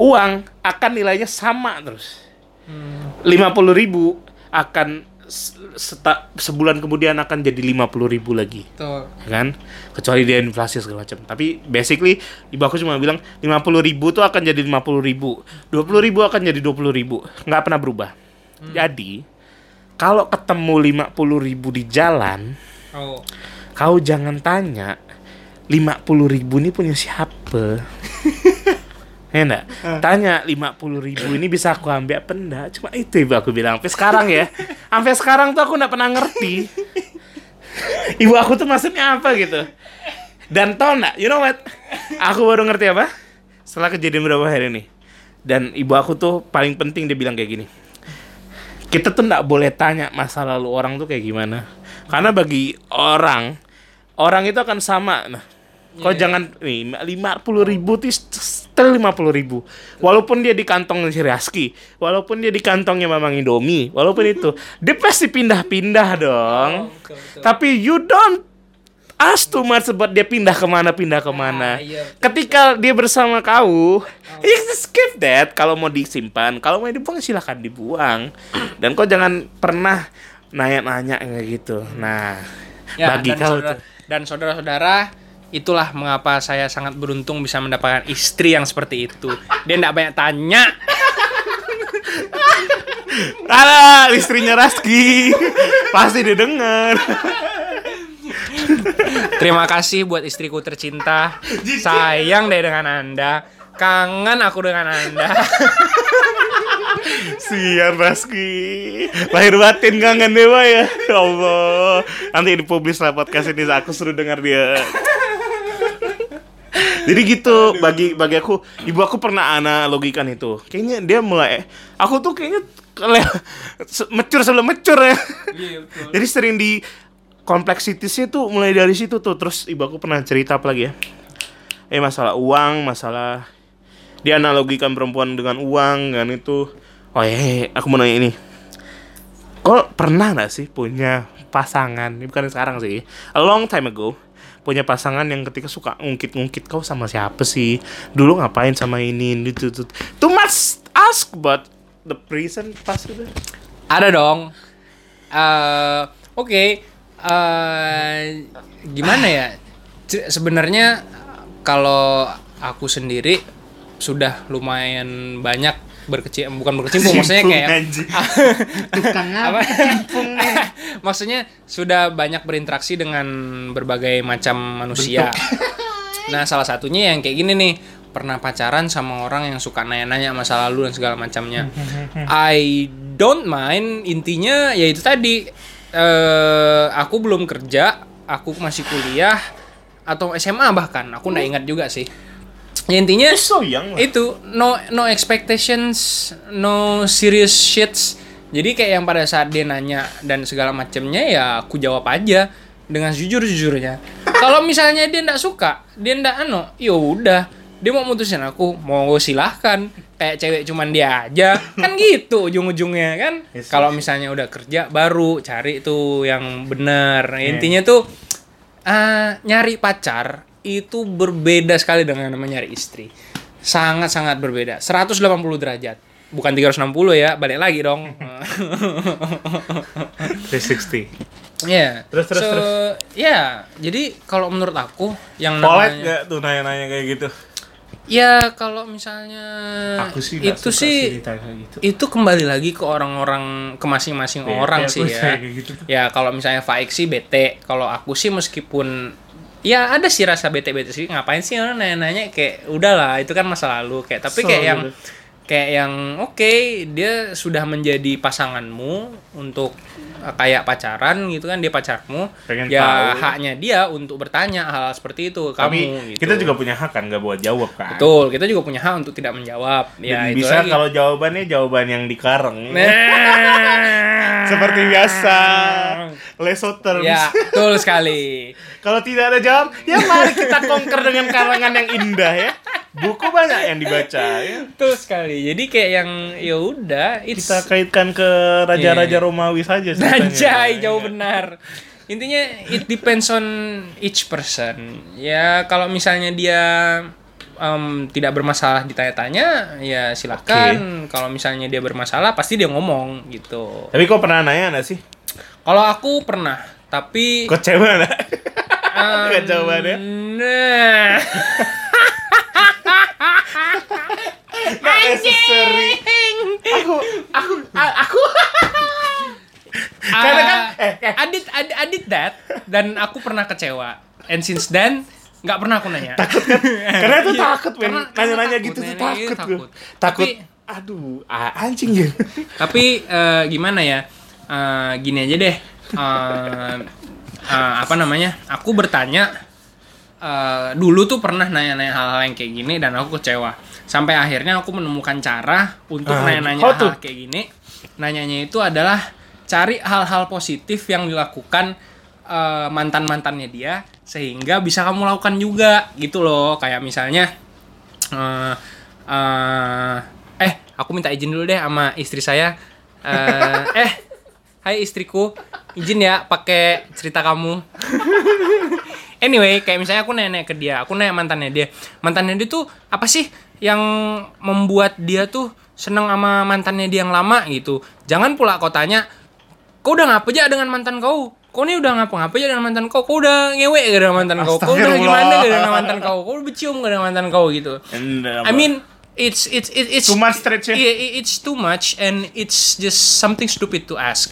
Uang akan nilainya sama terus. 50.000 akan sebulan kemudian akan jadi 50.000 lagi. Betul. Kan? Kecuali dia inflasi segala macam. Tapi basically ibu aku cuma bilang 50.000 tuh akan jadi 50.000. 20.000 akan jadi 20.000. Enggak pernah berubah. Jadi kalau ketemu 50.000 di jalan, kau jangan tanya 50.000 ini punya siapa. Enak. Tanya 50.000 ini bisa aku ambil apa enggak. Cuma itu ibu aku bilang. Sampai sekarang tuh aku gak pernah ngerti ibu aku tuh maksudnya apa gitu. Dan tau gak, you know what, aku baru ngerti apa setelah kejadian beberapa hari ini. Dan ibu aku tuh paling penting dia bilang kayak gini. Kita tuh gak boleh tanya masa lalu orang tuh kayak gimana. Karena bagi orang itu akan sama. Kau jangan nih 50.000 tuh setel 50.000. Walaupun dia di kantong si Raski, walaupun dia di kantongnya Mamang Indomie, walaupun itu dia pasti pindah-pindah dong. Betul. Tapi you don't ask too much about dia pindah kemana. Ketika dia bersama kau, you just skip that. Kalau mau disimpan, kalau mau dibuang silakan dibuang. Dan kau jangan pernah nanya-nanya kayak gitu. Nah, ya, bagi kau dan saudara-saudara, itulah mengapa saya sangat beruntung bisa mendapatkan istri yang seperti itu. Dia enggak banyak tanya. Alah, istrinya Raski. Pasti dia dengar. Terima kasih buat istriku tercinta. Sayang deh dengan Anda. Kangen aku dengan Anda. Sian Raski, lahir batin kangen dewa ya. Ya Allah, nanti dipublish lah podcast ini, aku suruh dengar dia. Jadi gitu. Aduh. Bagi aku, ibu aku pernah analogikan itu. Kayaknya dia mulai, aku tuh kayaknya mecur sebelum mecur ya. Iya, betul. Jadi sering di kompleksitasnya tuh mulai dari situ tuh. Terus ibu aku pernah cerita apa lagi ya? Masalah uang, masalah dia analogikan perempuan dengan uang kan itu. Oh iya, aku mau nanya ini. Kok pernah gak sih punya pasangan? Ini bukan sekarang sih. A long time ago punya pasangan yang ketika suka ngungkit-ngungkit kau sama siapa sih? Dulu ngapain sama ini? Too much ask but the present past itu. Ada dong. Oke. Gimana ya? Sebenarnya kalau aku sendiri sudah lumayan banyak berkecimpung, bukan berkecimpung, maksudnya kayak tukang apa? Maksudnya sudah banyak berinteraksi dengan berbagai macam manusia. Nah, salah satunya yang kayak gini nih, pernah pacaran sama orang yang suka nanya-nanya masa lalu dan segala macamnya. I don't mind, intinya ya itu tadi. Aku belum kerja, aku masih kuliah atau SMA bahkan, aku nggak ingat juga sih. Ya, intinya so itu no expectations, no serious shits. Jadi kayak yang pada saat dia nanya dan segala macamnya ya aku jawab aja dengan jujur-jujurnya. Kalau misalnya dia nggak suka, dia nggak ya udah. Dia mau mutusin aku, mau silahkan. Kayak cewek cuman dia aja. Kan gitu ujung-ujungnya kan. Yes, kalau misalnya udah kerja baru cari tuh yang bener. Intinya tuh nyari pacar itu berbeda sekali dengan nyari istri. Sangat-sangat berbeda, 180 derajat. Bukan 360 ya, balik lagi dong. 360. Iya. Terus. Ya, jadi kalau menurut aku yang namanya polite gak tuh nanya-nanya kayak gitu. Ya kalau misalnya aku sih itu sih gitu. Itu kembali lagi ke orang-orang, ke masing-masing orang sih ya. Gitu. Ya kalau misalnya Faik sih bete, kalau aku sih meskipun ya ada sih rasa bete-bete sih, ngapain sih orang nanya-nanya, kayak udahlah itu kan masa lalu kayak. Tapi so, kayak yang oke, dia sudah menjadi pasanganmu untuk kayak pacaran gitu kan, dia pacarmu. Pengen ya tahu. Haknya dia untuk bertanya hal seperti itu. Tapi gitu. Kita juga punya hak kan, nggak buat jawab kan. Betul, kita juga punya hak untuk tidak menjawab. Ya, dan itu bisa lagi. Kalau jawabannya jawaban yang dikarang. Seperti biasa, leso terms. Ya, betul sekali. Kalau tidak ada jawab, ya mari kita conquer dengan karangan yang indah ya. Buku banyak yang dibaca ya. Betul sekali. Jadi kayak yang ya udah kita kaitkan ke raja-raja Romawi saja sebenarnya. Anjay, jauh benar. Intinya it depends on each person. Ya kalau misalnya dia tidak bermasalah ditanya-tanya ya silakan. Okay. Kalau misalnya dia bermasalah pasti dia ngomong gitu. Tapi kok pernah nanya enggak sih? Kalau aku pernah, tapi kok cewek enggak? Enggak jawabannya. Nah. Nggak necessary. Aku karena kan I did that. Dan aku pernah kecewa. And since then nggak pernah aku nanya. Takut kan? Karena itu takut men. Nanya-nanya gitu tuh takut. Takut. Aduh, anjing ya. Tapi gimana ya? Gini aja deh. Apa namanya? Aku bertanya. Dulu tuh pernah nanya-nanya hal-hal yang kayak gini dan aku kecewa. Sampai akhirnya aku menemukan cara untuk nanya-nanya hal kayak gini. Nanyanya itu adalah cari hal-hal positif yang dilakukan mantan-mantannya dia sehingga bisa kamu lakukan juga gitu loh. Kayak misalnya aku minta izin dulu deh sama istri saya. Hai istriku, izin ya pakai cerita kamu. Anyway, kayak misalnya aku nanya ke dia, aku nanya mantannya dia tuh apa sih yang membuat dia tuh seneng sama mantannya dia yang lama gitu. Jangan pula kau tanya, kau udah ngapa aja dengan mantan kau? Kau nih udah ngapa aja dengan mantan kau? Kau udah ngewek gak dengan mantan kau? Kau udah gimana gak dengan mantan kau? Kau udah bercium gak dengan mantan kau gitu? I mean, it's too much stretch. It's too much and it's just something stupid to ask.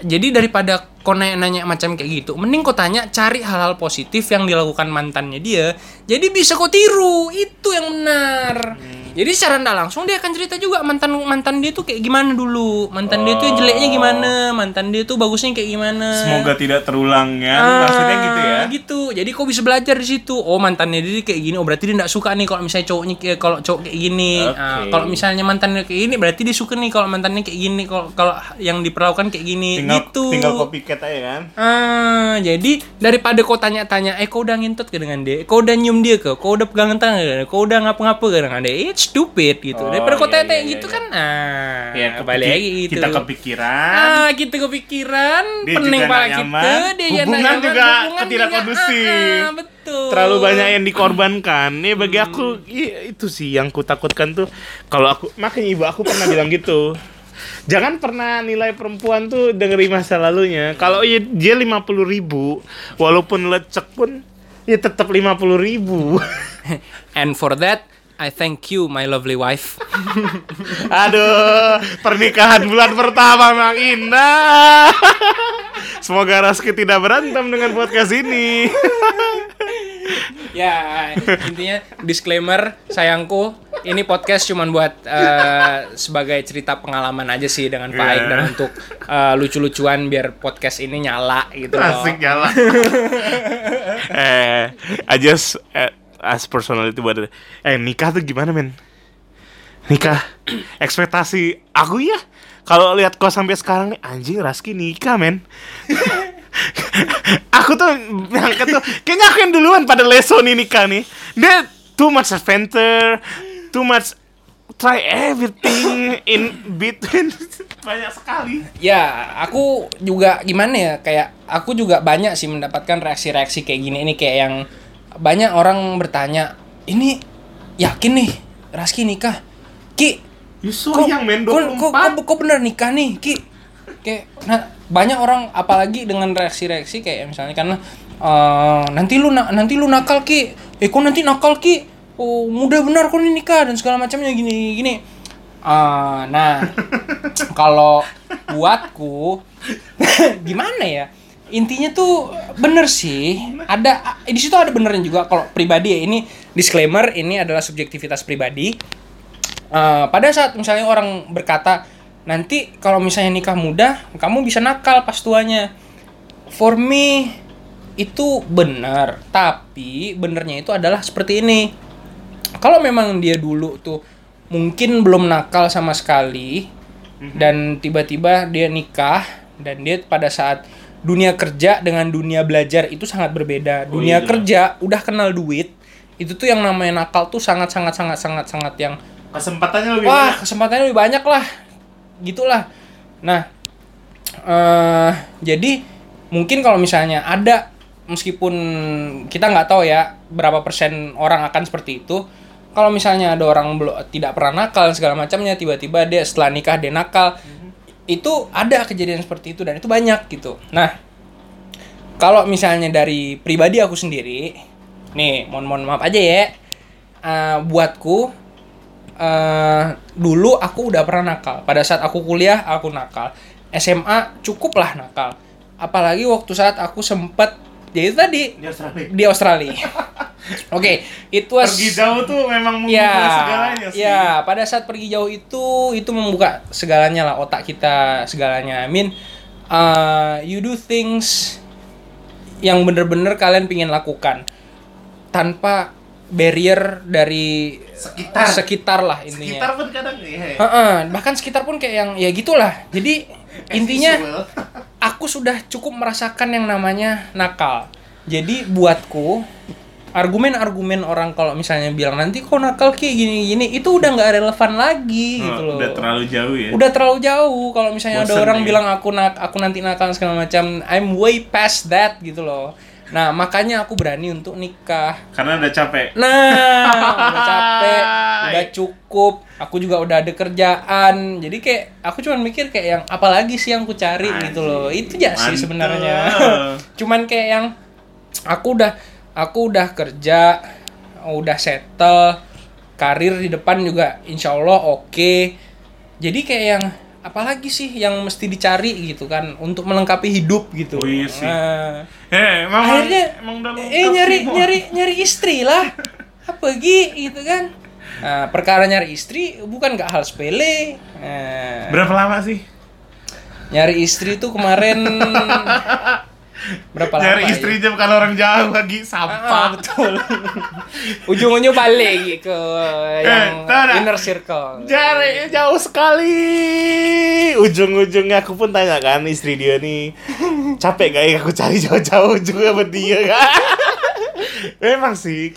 Jadi daripada kau nanya macam kayak gitu, mending kau tanya cari hal-hal positif yang dilakukan mantannya dia. Jadi bisa kau tiru, itu yang benar. Jadi secara nggak langsung dia akan cerita juga mantan dia tuh kayak gimana dulu, mantan dia tuh jeleknya gimana, mantan dia tuh bagusnya kayak gimana. Semoga tidak terulang ya, maksudnya gitu ya. Gitu. Jadi kau bisa belajar di situ. Oh, mantannya dia kayak gini. Oh, berarti dia nggak suka nih kalau misalnya cowoknya, kalau cowok kayak gini. Okay. Kalau misalnya mantannya kayak gini, berarti dia suka nih kalau mantannya kayak gini. Kalau yang diperlakukan kayak gini. Tinggal copycat aja kan. Jadi daripada kau tanya-tanya, kau udah ngintot ke dengan dia, kau udah nyium dia ke, kau udah pegangan tangan, kau udah ngapa-ngapa ke dengan dia. It's stupid gitu. Daripada kau tanya-tanya gitu kan. Ya kembali lagi gitu. Kita kepikiran. Kita kepikiran, pening pala kita, dia yang hubungan juga tidak kondusif. Betul. Terlalu banyak yang dikorbankan. Nih bagi aku itu sih yang ku takutkan tuh. Kalau aku, makanya ibu aku pernah bilang gitu. Jangan pernah nilai perempuan tuh dari masa lalunya. Kalau ya, dia 50.000, walaupun lecek pun ya tetap 50.000. And for that, I thank you my lovely wife. Aduh, pernikahan bulan pertama Mang Indah. Semoga Raski tidak berantem dengan podcast ini. Ya, intinya disclaimer, sayangku, ini podcast cuman buat sebagai cerita pengalaman aja sih dengan Faik dan untuk lucu-lucuan biar podcast ini nyala gitu loh. Asik nyala. I just as personality buat nikah tuh gimana, men? Nikah ekspektasi aku ya. Kalau lihat kau sampai sekarang nih, anjing Raski nikah, men. Aku tuh ngangkat tuh kayaknya aku yang duluan pada leso nih nikah nih. Dia too much adventure, too much try everything in between. Banyak sekali. Ya, aku juga gimana ya, kayak aku juga banyak sih mendapatkan reaksi-reaksi kayak gini ini, kayak yang banyak orang bertanya, "Ini yakin nih Raski nikah? Ki, kok bener nikah nih, Ki?" Kayak nah, banyak orang apalagi dengan reaksi-reaksi kayak misalnya karena nanti lu nakal, Ki. Kok nanti nakal, Ki? Oh, mudah benar kok ini nikah dan segala macamnya gini. Nah, kalau buatku gimana ya? Intinya tuh bener sih, ada di situ ada benernya juga kalau pribadi ya. Ini disclaimer, ini adalah subjektivitas pribadi. Pada saat misalnya orang berkata, nanti kalau misalnya nikah muda, kamu bisa nakal pas tuanya. For me, itu benar. Tapi benernya itu adalah seperti ini. Kalau memang dia dulu tuh mungkin belum nakal sama sekali, dan tiba-tiba dia nikah, dan dia pada saat dunia kerja dengan dunia belajar itu sangat berbeda. Dunia kerja udah kenal duit. Itu tuh yang namanya nakal tuh sangat yang kesempatannya lebih banyak. Wah, kesempatannya lebih banyak lah. Gitulah. Nah, jadi mungkin kalau misalnya ada, meskipun kita nggak tahu ya berapa persen orang akan seperti itu. Kalau misalnya ada orang tidak pernah nakal segala macamnya, tiba-tiba dia setelah nikah dia nakal. Itu ada kejadian seperti itu dan itu banyak gitu. Nah, kalau misalnya dari pribadi aku sendiri, nih mohon maaf aja ya, buatku dulu aku udah pernah nakal. Pada saat aku kuliah aku nakal, SMA cukuplah nakal. Apalagi waktu saat aku sempat jadi tadi di Australia. Oke, itu pergi jauh tuh memang membuka segalanya sih. Ya, pada saat pergi jauh itu membuka segalanya lah, otak kita segalanya. You do things yang bener-bener kalian pingin lakukan tanpa barrier dari sekitar lah intinya. Sekitar pun kadang ya. Bahkan sekitar pun kayak yang ya gitulah. Jadi intinya aku sudah cukup merasakan yang namanya nakal. Jadi buatku argumen-argumen orang kalau misalnya bilang nanti kok nakal kayak gini-gini itu udah nggak relevan lagi gitu loh. Udah terlalu jauh ya. Udah terlalu jauh kalau misalnya bosen ada orang bilang aku nanti nakal segala macam. I'm way past that gitu loh. Nah, makanya aku berani untuk nikah. Karena udah capek. Nah, udah cukup. Aku juga udah ada kerjaan. Jadi kayak aku cuman mikir kayak yang apalagi sih yang aku cari gitu loh. Itu aja sih sebenarnya. Cuman kayak yang aku udah kerja, udah settle, karir di depan juga insyaallah oke. Jadi kayak yang apalagi sih yang mesti dicari gitu kan untuk melengkapi hidup gitu. Oh iya sih. Akhirnya nyari istri lah. Apa gitu kan? Perkara nyari istri bukan gak hal sepele. Berapa lama sih? Nyari istri tuh kemarin berapa nyari lama? Istri jam ya? Kalau orang jauh lagi sampah betul. Ujung-ujungnya balik ke yang inner circle. Jaraknya jauh sekali. Ujung-ujungnya aku pun tanya kan istri dia nih, capek gak ya aku cari jauh-jauh juga sama dia kan. Memang sih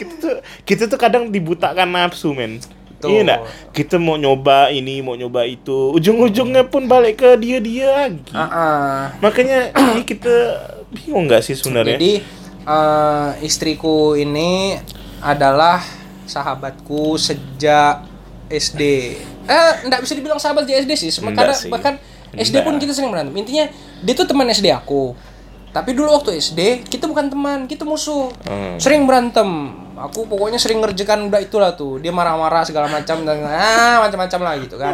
kita tuh kadang dibutakan nafsu men. Iya enggak? Kita mau nyoba ini, mau nyoba itu, ujung-ujungnya pun balik ke dia-dia lagi. Makanya kita bingung enggak sih sebenarnya? Jadi istriku ini adalah sahabatku sejak SD. Enggak bisa dibilang sahabat sejak SD sih, karena bahkan SD pun kita sering berantem. Intinya dia tuh teman SD aku. Tapi dulu waktu SD, kita bukan teman, kita musuh. Sering berantem. Aku pokoknya sering ngerjekan udah itulah tuh. Dia marah-marah segala macam dan macam-macam lah gitu kan.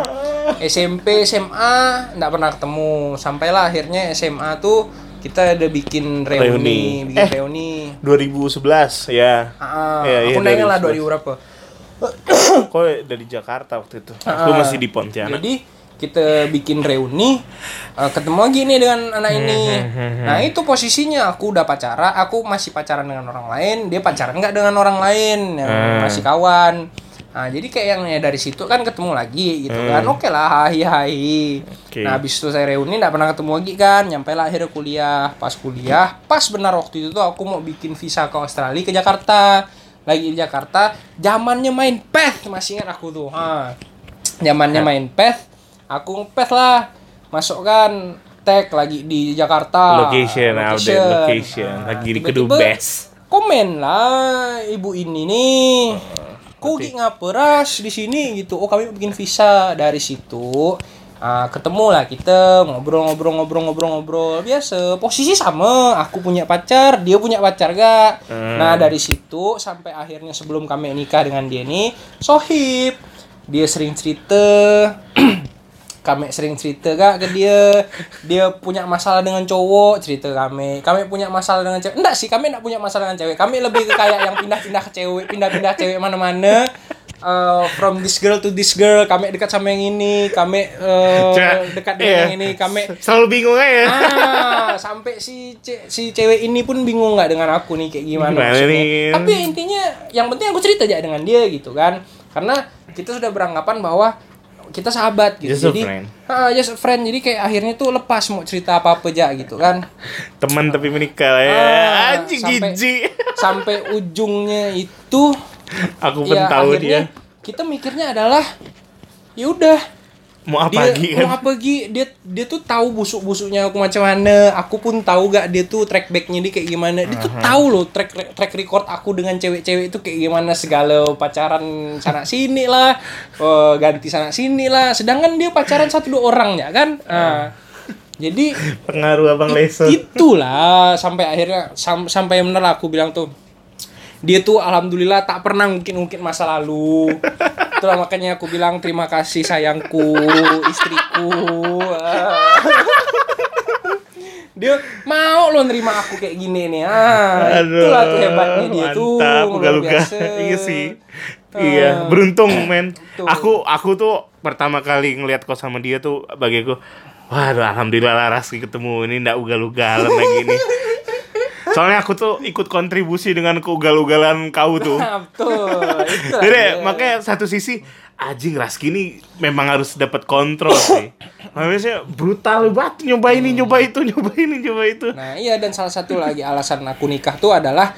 SMP, SMA enggak pernah ketemu. Sampailah akhirnya SMA tuh kita ada bikin reuni. 2011 ya. Aku nanya lah 2000 berapa. Kok dari Jakarta waktu itu. Aku masih di Pontianak. Jadi kita bikin reuni, ketemu lagi nih dengan anak ini. Nah itu posisinya aku udah pacaran, aku masih pacaran dengan orang lain, dia pacaran nggak dengan orang lain, masih kawan. Nah jadi kayak yang dari situ kan ketemu lagi gitu kan, oke lah, hai. Okay. Nah abis itu saya reuni nggak pernah ketemu lagi kan, nyampe lah akhirnya kuliah. Pas benar waktu itu tuh aku mau bikin visa ke Australia, ke Jakarta, lagi di Jakarta, zamannya main PES, masih ingat aku tuh, zamannya main PES. Aku ngepet lah, masukkan tag lagi di Jakarta. Location. Lagi di Kedubes. Tiba-tiba komen lah ibu ini nih. Kok gak ngaperas di sini gitu. Oh, kami bikin visa dari situ. Ketemu lah kita ngobrol biasa. Posisi sama, aku punya pacar, dia punya pacar gak. Nah, dari situ sampai akhirnya sebelum kami nikah dengan dia nih, sohib. Dia sering cerita. Kami sering cerita gak ke dia. Dia punya masalah dengan cowok, cerita kami. Kami punya masalah dengan cewek. Enggak sih, kami enggak punya masalah dengan cewek. Kami lebih ke kayak yang pindah-pindah cewek mana-mana. From this girl to this girl. Kami dekat sama yang ini, kami dekat dengan yang ini, kami selalu bingung aja. Sampai si cewek ini pun bingung gak dengan aku nih kayak gimana nih. Tapi intinya yang penting aku cerita aja dengan dia gitu kan. Karena kita sudah beranggapan bahwa kita sahabat gitu. Just a friend. Jadi kayak akhirnya tuh lepas mau cerita apa-apa aja gitu kan. Teman tapi menikah ya. Anjing gigi. Sampai ujungnya itu aku pun ya, tahu dia. Kita mikirnya adalah ya udah mau apa lagi kan. Mau apa lagi? Dia tuh tahu busuk-busuknya aku macam mana. Aku pun tahu gak dia tuh track backnya dia kayak gimana. Dia tuh tahu loh track record aku dengan cewek-cewek itu kayak gimana, segala pacaran sana sini lah, ganti sana sini lah. Sedangkan dia pacaran 1-2 orang ya kan. Jadi pengaruh Abang Leso. Itulah sampai akhirnya sampai bener aku bilang tuh. Dia tuh alhamdulillah tak pernah ngungkit-ngungkit masa lalu. Itulah makanya aku bilang terima kasih sayangku, istriku. Dia mau lo nerima aku kayak gini nih. Itulah tuh hebatnya dia tuh. Mantap, galuga. Iya sih. Iya, beruntung men. Aku tuh pertama kali ngeliat kau sama dia tuh bagi aku, waduh alhamdulillah lah Raski ketemu ini ndak ugal-ugalan lagi nih. Soalnya aku tuh ikut kontribusi dengan keugal-ugalan kau tuh. Betul. Jadi makanya satu sisi anjing Raski ini memang harus dapat kontrol sih. Makanya brutal banget, nyoba ini, nyoba itu. Nah iya, dan salah satu lagi alasan aku nikah tuh adalah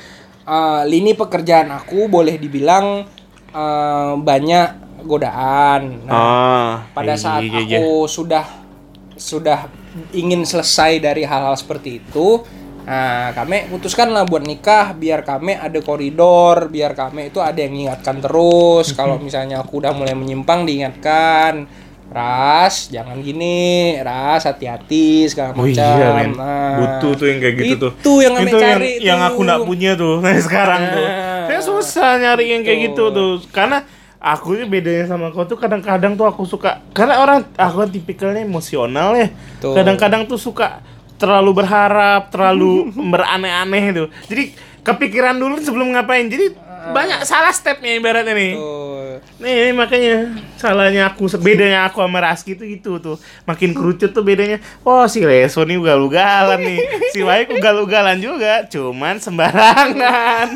lini pekerjaan aku boleh dibilang banyak godaan. Nah, pada saat aku sudah ingin selesai dari hal-hal seperti itu, nah, kami putuskan lah buat nikah biar kami ada koridor, biar kami itu ada yang mengingatkan terus. Kalau misalnya aku udah mulai menyimpang diingatkan, Ras, jangan gini, Ras, hati-hati segala macam. Iya, butuh tuh yang kayak gitu tuh. Itu yang kami cari yang aku nggak punya tuh. Nah, sekarang tuh saya susah nyari yang kayak gitu tuh. Karena aku bedanya sama kau tuh kadang-kadang tuh aku suka, karena orang aku tipikalnya emosional ya. Tuh. Kadang-kadang tuh suka terlalu berharap, terlalu beraneh-aneh itu. Jadi kepikiran dulu sebelum ngapain. Jadi banyak salah stepnya ibaratnya nih. Nih makanya salahnya aku, bedanya aku sama Raski tuh gitu tuh. Makin kerucut tuh bedanya. Oh si Leso nih ugal-ugalan nih, si Waik ugal-ugalan juga, cuman sembarangan.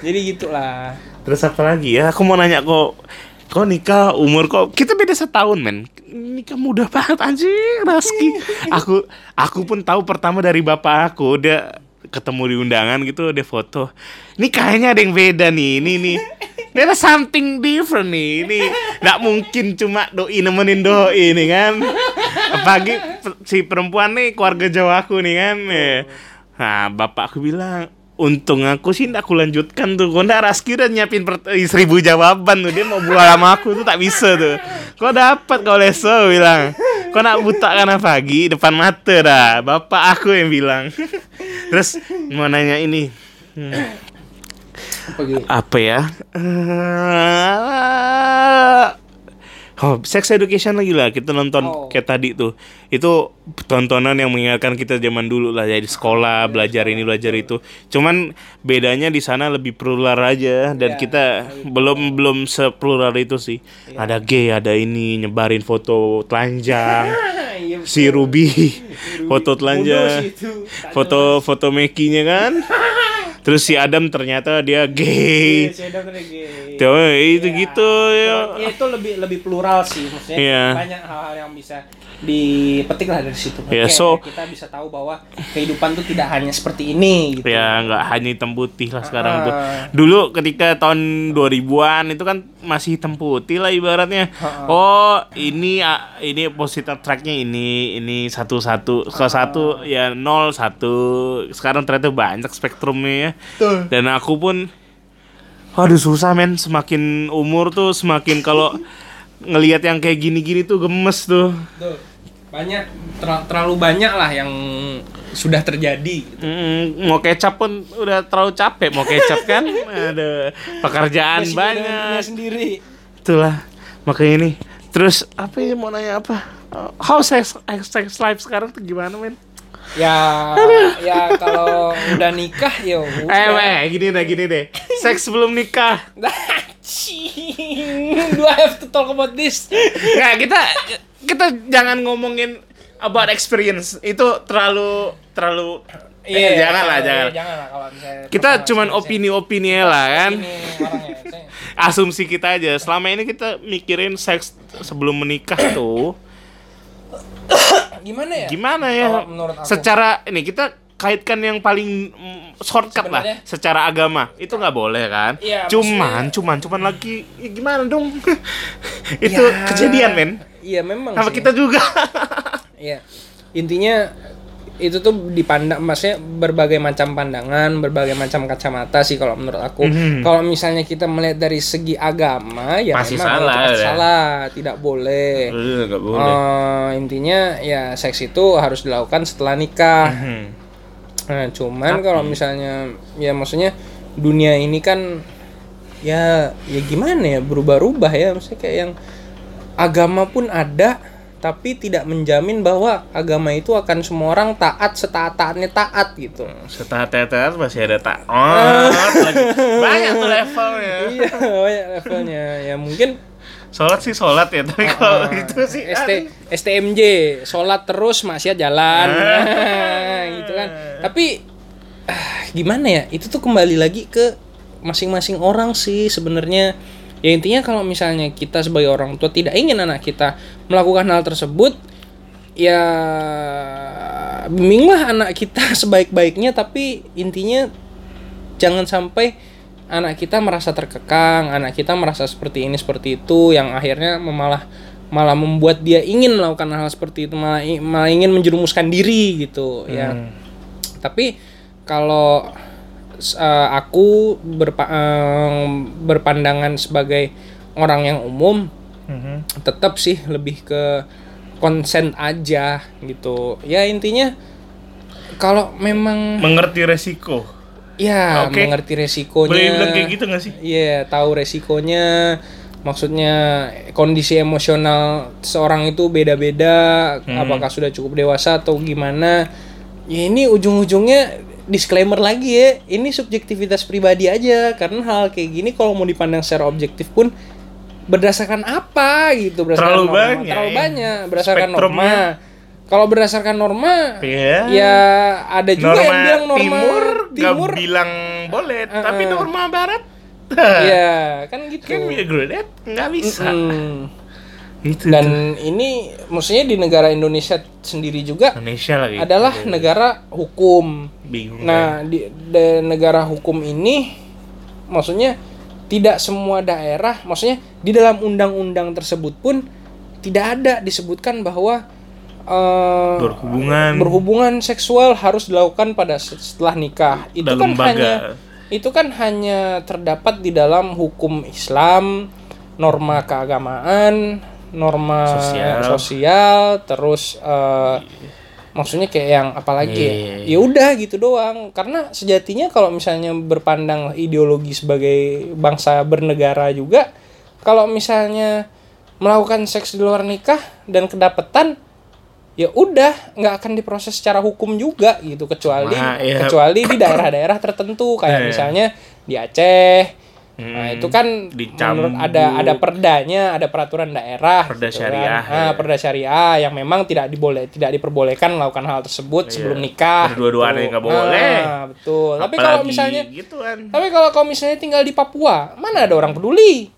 Jadi gitulah. Terus apa lagi ya? Aku mau nanya kok nikah umur kok kita beda setahun men, nikah muda banget anjir Raski. Aku pun tahu pertama dari bapak aku, udah ketemu di undangan gitu, udah foto. Ini kayaknya ada yang beda nih, ini. There is something different nih, ini nggak mungkin cuma doi nemenin doi nih kan. Apalagi si perempuan nih keluarga Jawa aku nih kan. Nah bapak aku bilang, untung aku sih ndak aku lanjutkan tuh. Karena Raski udah nyiapin 1000 jawaban tuh. Dia mau buah sama aku tuh tak bisa tuh. Kok dapat kau Leso bilang. Kau nak buta karena pagi depan mata dah. Bapak aku yang bilang. Terus mau nanya ini. Apa ya? Oh, Sex Education lagi lah kita nonton kayak tadi tuh. Itu tontonan yang mengingatkan kita zaman dulu lah, jadi sekolah belajar ini belajar itu. Cuman bedanya di sana lebih plural aja dan kita belum seplural itu sih. Ada gay, ada ini nyebarin foto telanjang. Si Ruby foto telanjang. Foto Meki-nya kan. Terus si Adam ternyata dia gay. Si Adam ternyata gay. Tuh, itu gitu ya. Ya itu lebih plural sih maksudnya. Yeah. Banyak hal-hal yang bisa dipetik lah dari situ. Yeah, so, kita bisa tahu bahwa kehidupan tuh tidak hanya seperti ini gitu. Ya, enggak hanya hitam putih lah sekarang tuh. Dulu ketika tahun 2000-an itu kan masih hitam putih lah ibaratnya. Oh, ini positive track-nya ini satu-satu. Kalau satu ya 0-1. Sekarang ternyata banyak spektrumnya ya. Tuh. Dan aku pun aduh susah men, semakin umur tuh semakin kalau ngelihat yang kayak gini-gini tuh gemes tuh. Banyak terlalu banyak lah yang sudah terjadi gitu. Mau kecap pun udah terlalu capek mau kecap kan. Ada pekerjaan masih banyak sendiri. Itulah makanya nih. Terus apa ya mau nanya apa? How sex life sekarang tuh gimana men? Ya kalau udah nikah ya. Gini deh. Seks sebelum nikah. Do I have to talk about this? Nah, kita jangan ngomongin about experience. Itu terlalu janganlah kalau misalnya. Kita cuman opini-opini lah kan. Asumsi kita aja. Selama ini kita mikirin seks sebelum menikah tuh Gimana ya? Secara ini kita kaitkan yang paling shortcut sebenarnya, lah secara agama. Itu enggak boleh kan? Ya, cuman lagi ya gimana dong? Itu ya, kejadian men. Iya memang. Sama kita juga. Iya. Intinya itu tuh dipandang, maksudnya berbagai macam pandangan, berbagai macam kacamata sih kalau menurut aku. Kalau misalnya kita melihat dari segi agama ya masih memang salah, tidak boleh. Tidak boleh. Intinya ya seks itu harus dilakukan setelah nikah. Nah, cuman kalau misalnya ya maksudnya dunia ini kan ya gimana ya, berubah-ubah ya, maksudnya kayak yang agama pun ada. Tapi tidak menjamin bahwa agama itu akan semua orang taat setaat-taatnya taat gitu. Setaat-taat masih ada taat. Lagi. Banyak tuh levelnya. Iya, banyak levelnya. Ya mungkin sholat sih sholat ya, tapi kalau itu sih STMJ, sholat terus masih jalan. Gitu kan. Tapi gimana ya? Itu tuh kembali lagi ke masing-masing orang sih sebenarnya. Ya intinya kalau misalnya kita sebagai orang tua tidak ingin anak kita melakukan hal tersebut, ya bimbinglah anak kita sebaik-baiknya, tapi intinya jangan sampai anak kita merasa terkekang, anak kita merasa seperti ini seperti itu, yang akhirnya malah membuat dia ingin melakukan hal seperti itu, malah ingin menjerumuskan diri gitu ya. Tapi kalau aku berpandangan sebagai orang yang umum, tetap sih lebih ke konsen aja gitu. Ya intinya kalau memang mengerti resiko. Ya, okay. Mengerti resikonya. Boleh bilang kayak gitu nggak sih? Iya, tahu resikonya. Maksudnya kondisi emosional seorang itu beda-beda. Apakah sudah cukup dewasa atau gimana? Ya ini ujung-ujungnya disclaimer lagi ya, ini subjektivitas pribadi aja, karena hal kayak gini kalau mau dipandang secara objektif pun berdasarkan apa gitu, berdasarkan norma, terlalu banyak berdasarkan norma. Kalau berdasarkan norma, ya ada juga norma yang bilang norma timur gak bilang boleh, tapi norma barat, ya kan gitu. Kan we agree that nggak bisa. Gitu, dan ini maksudnya di negara Indonesia sendiri juga adalah negara hukum. Bingung, nah di negara hukum ini maksudnya tidak semua daerah, maksudnya di dalam undang-undang tersebut pun tidak ada disebutkan bahwa berhubungan seksual harus dilakukan pada setelah nikah. Itu kan hanya terdapat di dalam hukum Islam, norma keagamaan, norma sosial terus maksudnya kayak yang apalagi ya udah gitu doang. Karena sejatinya kalau misalnya berpandang ideologi sebagai bangsa bernegara juga, kalau misalnya melakukan seks di luar nikah dan kedapetan, ya udah nggak akan diproses secara hukum juga gitu, kecuali di daerah-daerah tertentu kayak misalnya di Aceh. Nah, itu kan menurut ada perdanya, ada peraturan daerah, perda gitu syariah. Kan? Nah, perda syariah yang memang tidak diperbolehkan melakukan hal tersebut sebelum nikah. Dua-duanya enggak boleh. Nah, betul. Apalagi tapi kalau misalnya tinggal di Papua, mana ada orang peduli?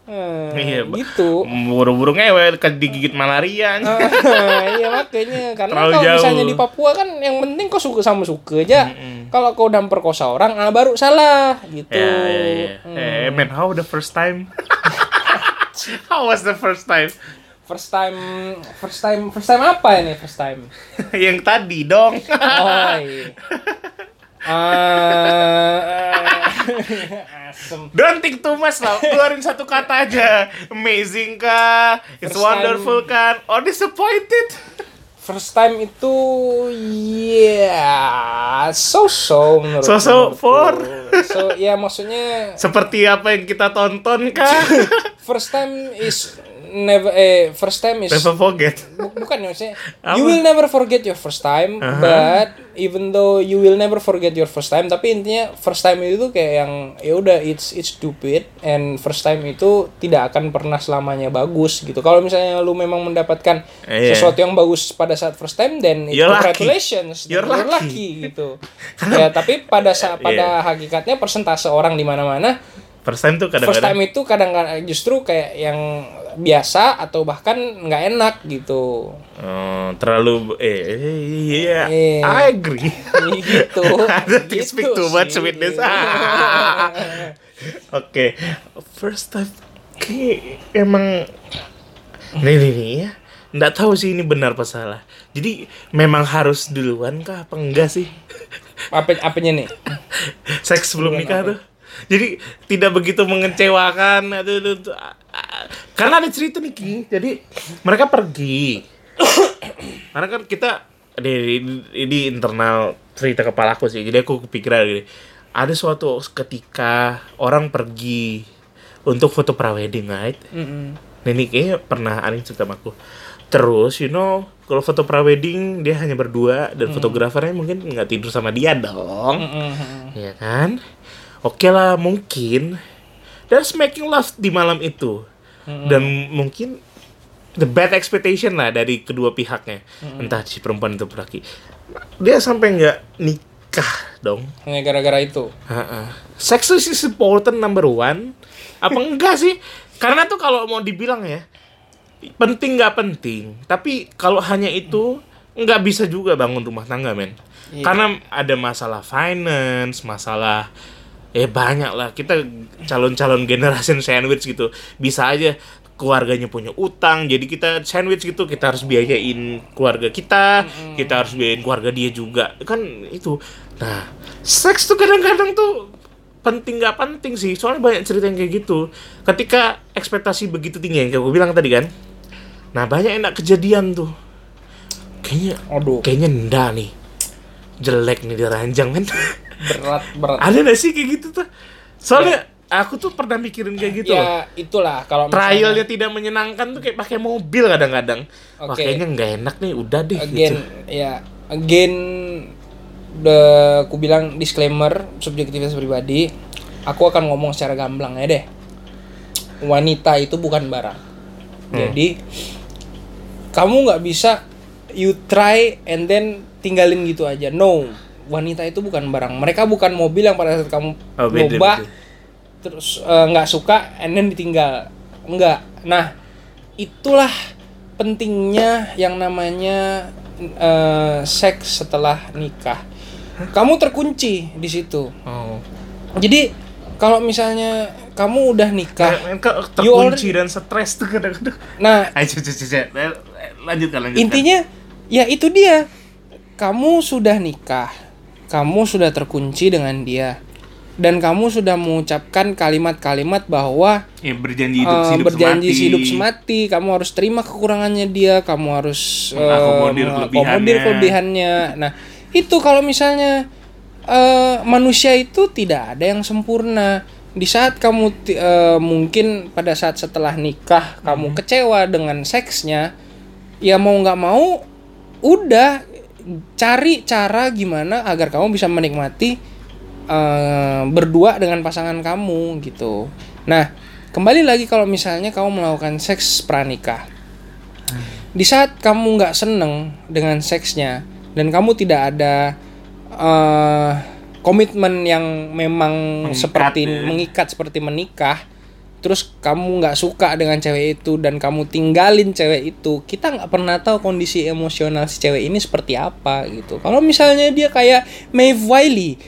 Gitu. Buru-buru ngewe digigit malaria. Iya, makanya karena kalau misalnya di Papua kan yang penting kok suka sama suka aja. Kalau kau udah memperkosa orang, baru salah gitu. How the first time? How was the first time? First time apa ini? First time? Yang tadi dong. Oh iya. Awesome. Don't think too much lah. Keluarin satu kata aja. Amazing kah? It's first wonderful kan? Or disappointed? First time itu so-so menurut aku. So, maksudnya seperti apa yang kita tonton kah? First time is never forget. Bukan maksudnya you will never forget your first time, but even though you will never forget your first time, tapi intinya first time itu tuh kayak yang ya udah it's stupid, and first time itu tidak akan pernah selamanya bagus gitu. Kalau misalnya lu memang mendapatkan sesuatu yang bagus pada saat first time, then congratulations, you're lucky gitu. Ya, tapi pada hakikatnya persentase orang di mana-mana First time itu kadang-kadang justru kayak yang biasa atau bahkan nggak enak gitu. Terlalu I agree. Gitu. I don't speak too much with this. Okay. First time kayak emang nih ya. Nggak tahu sih ini benar apa salah. Jadi memang harus duluan kah apa enggak sih? Apanya nih? Seks sebelum nikah tuh. Jadi tidak begitu mengecewakan itu. Karena ada cerita nih Ki. Jadi mereka pergi. Karena kan kita di internal cerita kepala aku sih. Jadi aku kepikiran gini. Ada suatu ketika orang pergi untuk foto prawedding night. Ini kayaknya pernah Arin cerita sama aku. Terus kalau foto prawedding dia hanya berdua dan fotografernya mungkin enggak tidur sama dia dong. Iya kan? Oke lah, mungkin there's making love di malam itu. Dan mungkin the bad expectation lah dari kedua pihaknya. Entah si perempuan itu laki. Dia sampai nggak nikah dong. Hanya gara-gara itu. Sex is important number one. Apa enggak sih? Karena tuh kalau mau dibilang ya, penting nggak penting. Tapi kalau hanya itu, nggak bisa juga bangun rumah tangga, men. Yeah. Karena ada masalah finance, masalah banyak lah, kita calon-calon generation sandwich gitu. Bisa aja keluarganya punya utang, jadi kita sandwich gitu, kita harus biayain keluarga kita, kita harus biayain keluarga dia juga. Kan itu. Nah, seks tuh kadang-kadang tuh penting gak penting sih, soalnya banyak cerita yang kayak gitu. Ketika ekspektasi begitu tinggi yang kayak gue bilang tadi kan. Nah, banyak enak kejadian tuh. Kayaknya enggak nih. Jelek nih diranjang kan. Berat. Ada nggak sih kayak gitu tuh? Soalnya aku tuh pernah mikirin kayak gitu. Ya itulah kalau trialnya tidak menyenangkan tuh kayak pakai mobil kadang-kadang. Makanya nggak enak nih, udah deh. Again, udah aku bilang disclaimer subjektivitas pribadi. Aku akan ngomong secara gamblang ya deh. Wanita itu bukan barang. Jadi kamu nggak bisa you try and then tinggalin gitu aja. No, wanita itu bukan barang. Mereka bukan mobil yang pada saat kamu coba terus nggak suka and then ditinggal. Enggak. Nah, itulah pentingnya yang namanya seks setelah nikah. Kamu terkunci di situ. Oh. Jadi kalau misalnya kamu udah nikah, terkunci dan stres tuh kadang-kadang. Nah, lanjutkan. Intinya ya itu dia. Kamu sudah nikah, kamu sudah terkunci dengan dia, dan kamu sudah mengucapkan kalimat-kalimat bahwa ya, berjanji hidup semati, kamu harus terima kekurangannya dia, kamu harus mengakomodir kelebihannya. Nah, itu kalau misalnya manusia itu tidak ada yang sempurna. Di saat kamu mungkin pada saat setelah nikah kamu kecewa dengan seksnya, ya mau nggak mau udah cari cara gimana agar kamu bisa menikmati berdua dengan pasangan kamu gitu. Nah, kembali lagi kalau misalnya kamu melakukan seks pranikah, di saat kamu nggak seneng dengan seksnya dan kamu tidak ada komitmen yang memang mengikat seperti menikah, terus kamu nggak suka dengan cewek itu dan kamu tinggalin cewek itu, kita nggak pernah tahu kondisi emosional si cewek ini seperti apa gitu. Kalau misalnya dia kayak Maeve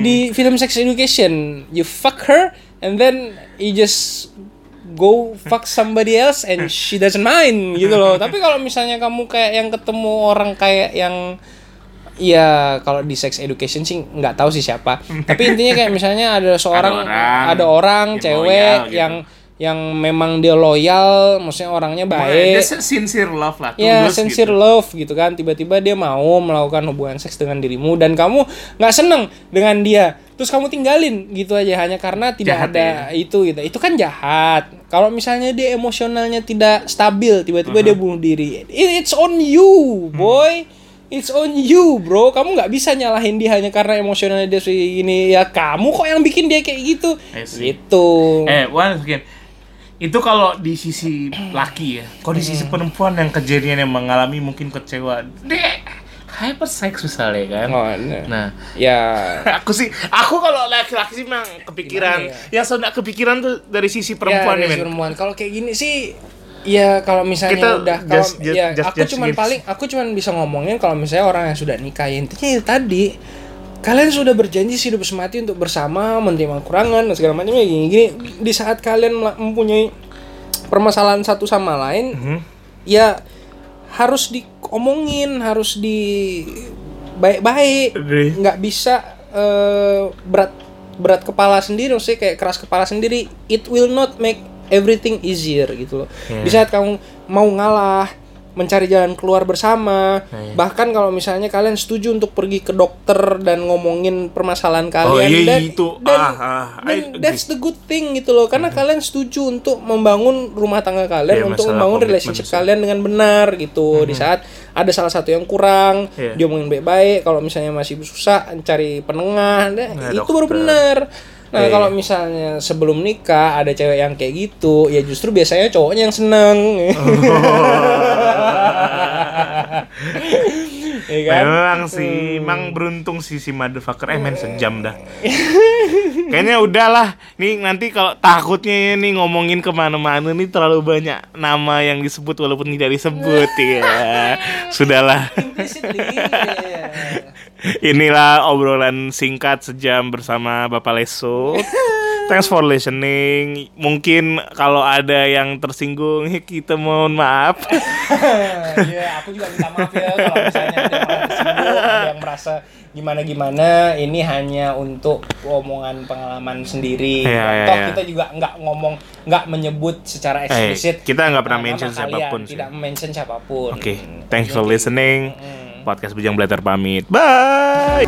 di film Sex Education, you fuck her and then you just go fuck somebody else and she doesn't mind gitu loh. Tapi kalau misalnya kamu kayak yang ketemu orang kayak yang ya kalau di Sex Education sih nggak tahu sih siapa. Tapi intinya kayak misalnya ada orang cewek loyal, yang memang dia loyal, maksudnya orangnya baik. Dia sincere love lah. Iya, sincere gitu. Love gitu kan. Tiba-tiba dia mau melakukan hubungan seks dengan dirimu dan kamu nggak seneng dengan dia. Terus kamu tinggalin gitu aja hanya karena tidak jahat ada ya. Itu gitu. Itu kan jahat. Kalau misalnya dia emosionalnya tidak stabil, tiba-tiba dia bunuh diri. It's on you, boy. It's on you, bro. Kamu nggak bisa nyalahin dia hanya karena emosionalnya dia segini. Ya kamu kok yang bikin dia kayak gitu. Gitu. Itu kalau di sisi laki ya. Kalau di sisi perempuan yang kejadian yang mengalami mungkin kecewa, hypersex misalnya kan. Oh, nah, ya. Aku kalau laki-laki sih memang kepikiran. Ya? Yang saya nggak kepikiran tuh dari sisi perempuan ya, nih. Perempuan. Kalau kayak gini sih. Iya, kalau misalnya kita udah aku cuman bisa ngomongin kalau misalnya orang yang sudah nikah, intinya itu tadi kalian sudah berjanji hidup semati untuk bersama, menerima kekurangan dan segala macamnya gini-gini. Di saat kalian mempunyai permasalahan satu sama lain, ya harus diomongin, harus baik-baik. Enggak bisa berat kepala sendiri, maksudnya kayak keras kepala sendiri. It will not make everything easier gitu loh. Di saat kamu mau ngalah, mencari jalan keluar bersama, bahkan kalau misalnya kalian setuju untuk pergi ke dokter dan ngomongin permasalahan kalian, dan that's the good thing gitu loh, karena kalian setuju untuk membangun rumah tangga kalian, untuk membangun relationship kalian dengan benar gitu. Di saat ada salah satu yang kurang, diomongin baik-baik. Kalau misalnya masih susah, cari penengah, itu dokter. Baru benar. Nah, kalau misalnya sebelum nikah ada cewek yang kayak gitu, ya justru biasanya cowoknya yang seneng. Ya kan? Memang sih, emang beruntung sih si motherfucker. Sejam dah. Kayaknya udahlah. Nih nanti kalau takutnya nih ngomongin kemana-mana nih terlalu banyak nama yang disebut walaupun tidak disebut ya. Sudahlah. Inilah obrolan singkat sejam bersama Bapak Leso. Thanks for listening. Mungkin kalau ada yang tersinggung, kita mohon maaf. Aku juga minta maaf ya kalau misalnya ada yang tersinggung, ada yang merasa gimana-gimana. Ini hanya untuk omongan pengalaman sendiri. Kita juga nggak menyebut secara eksplisit. Kita nggak pernah mention siapapun. Oke, thanks for listening. Podcast Bujang Bleter pamit. Bye.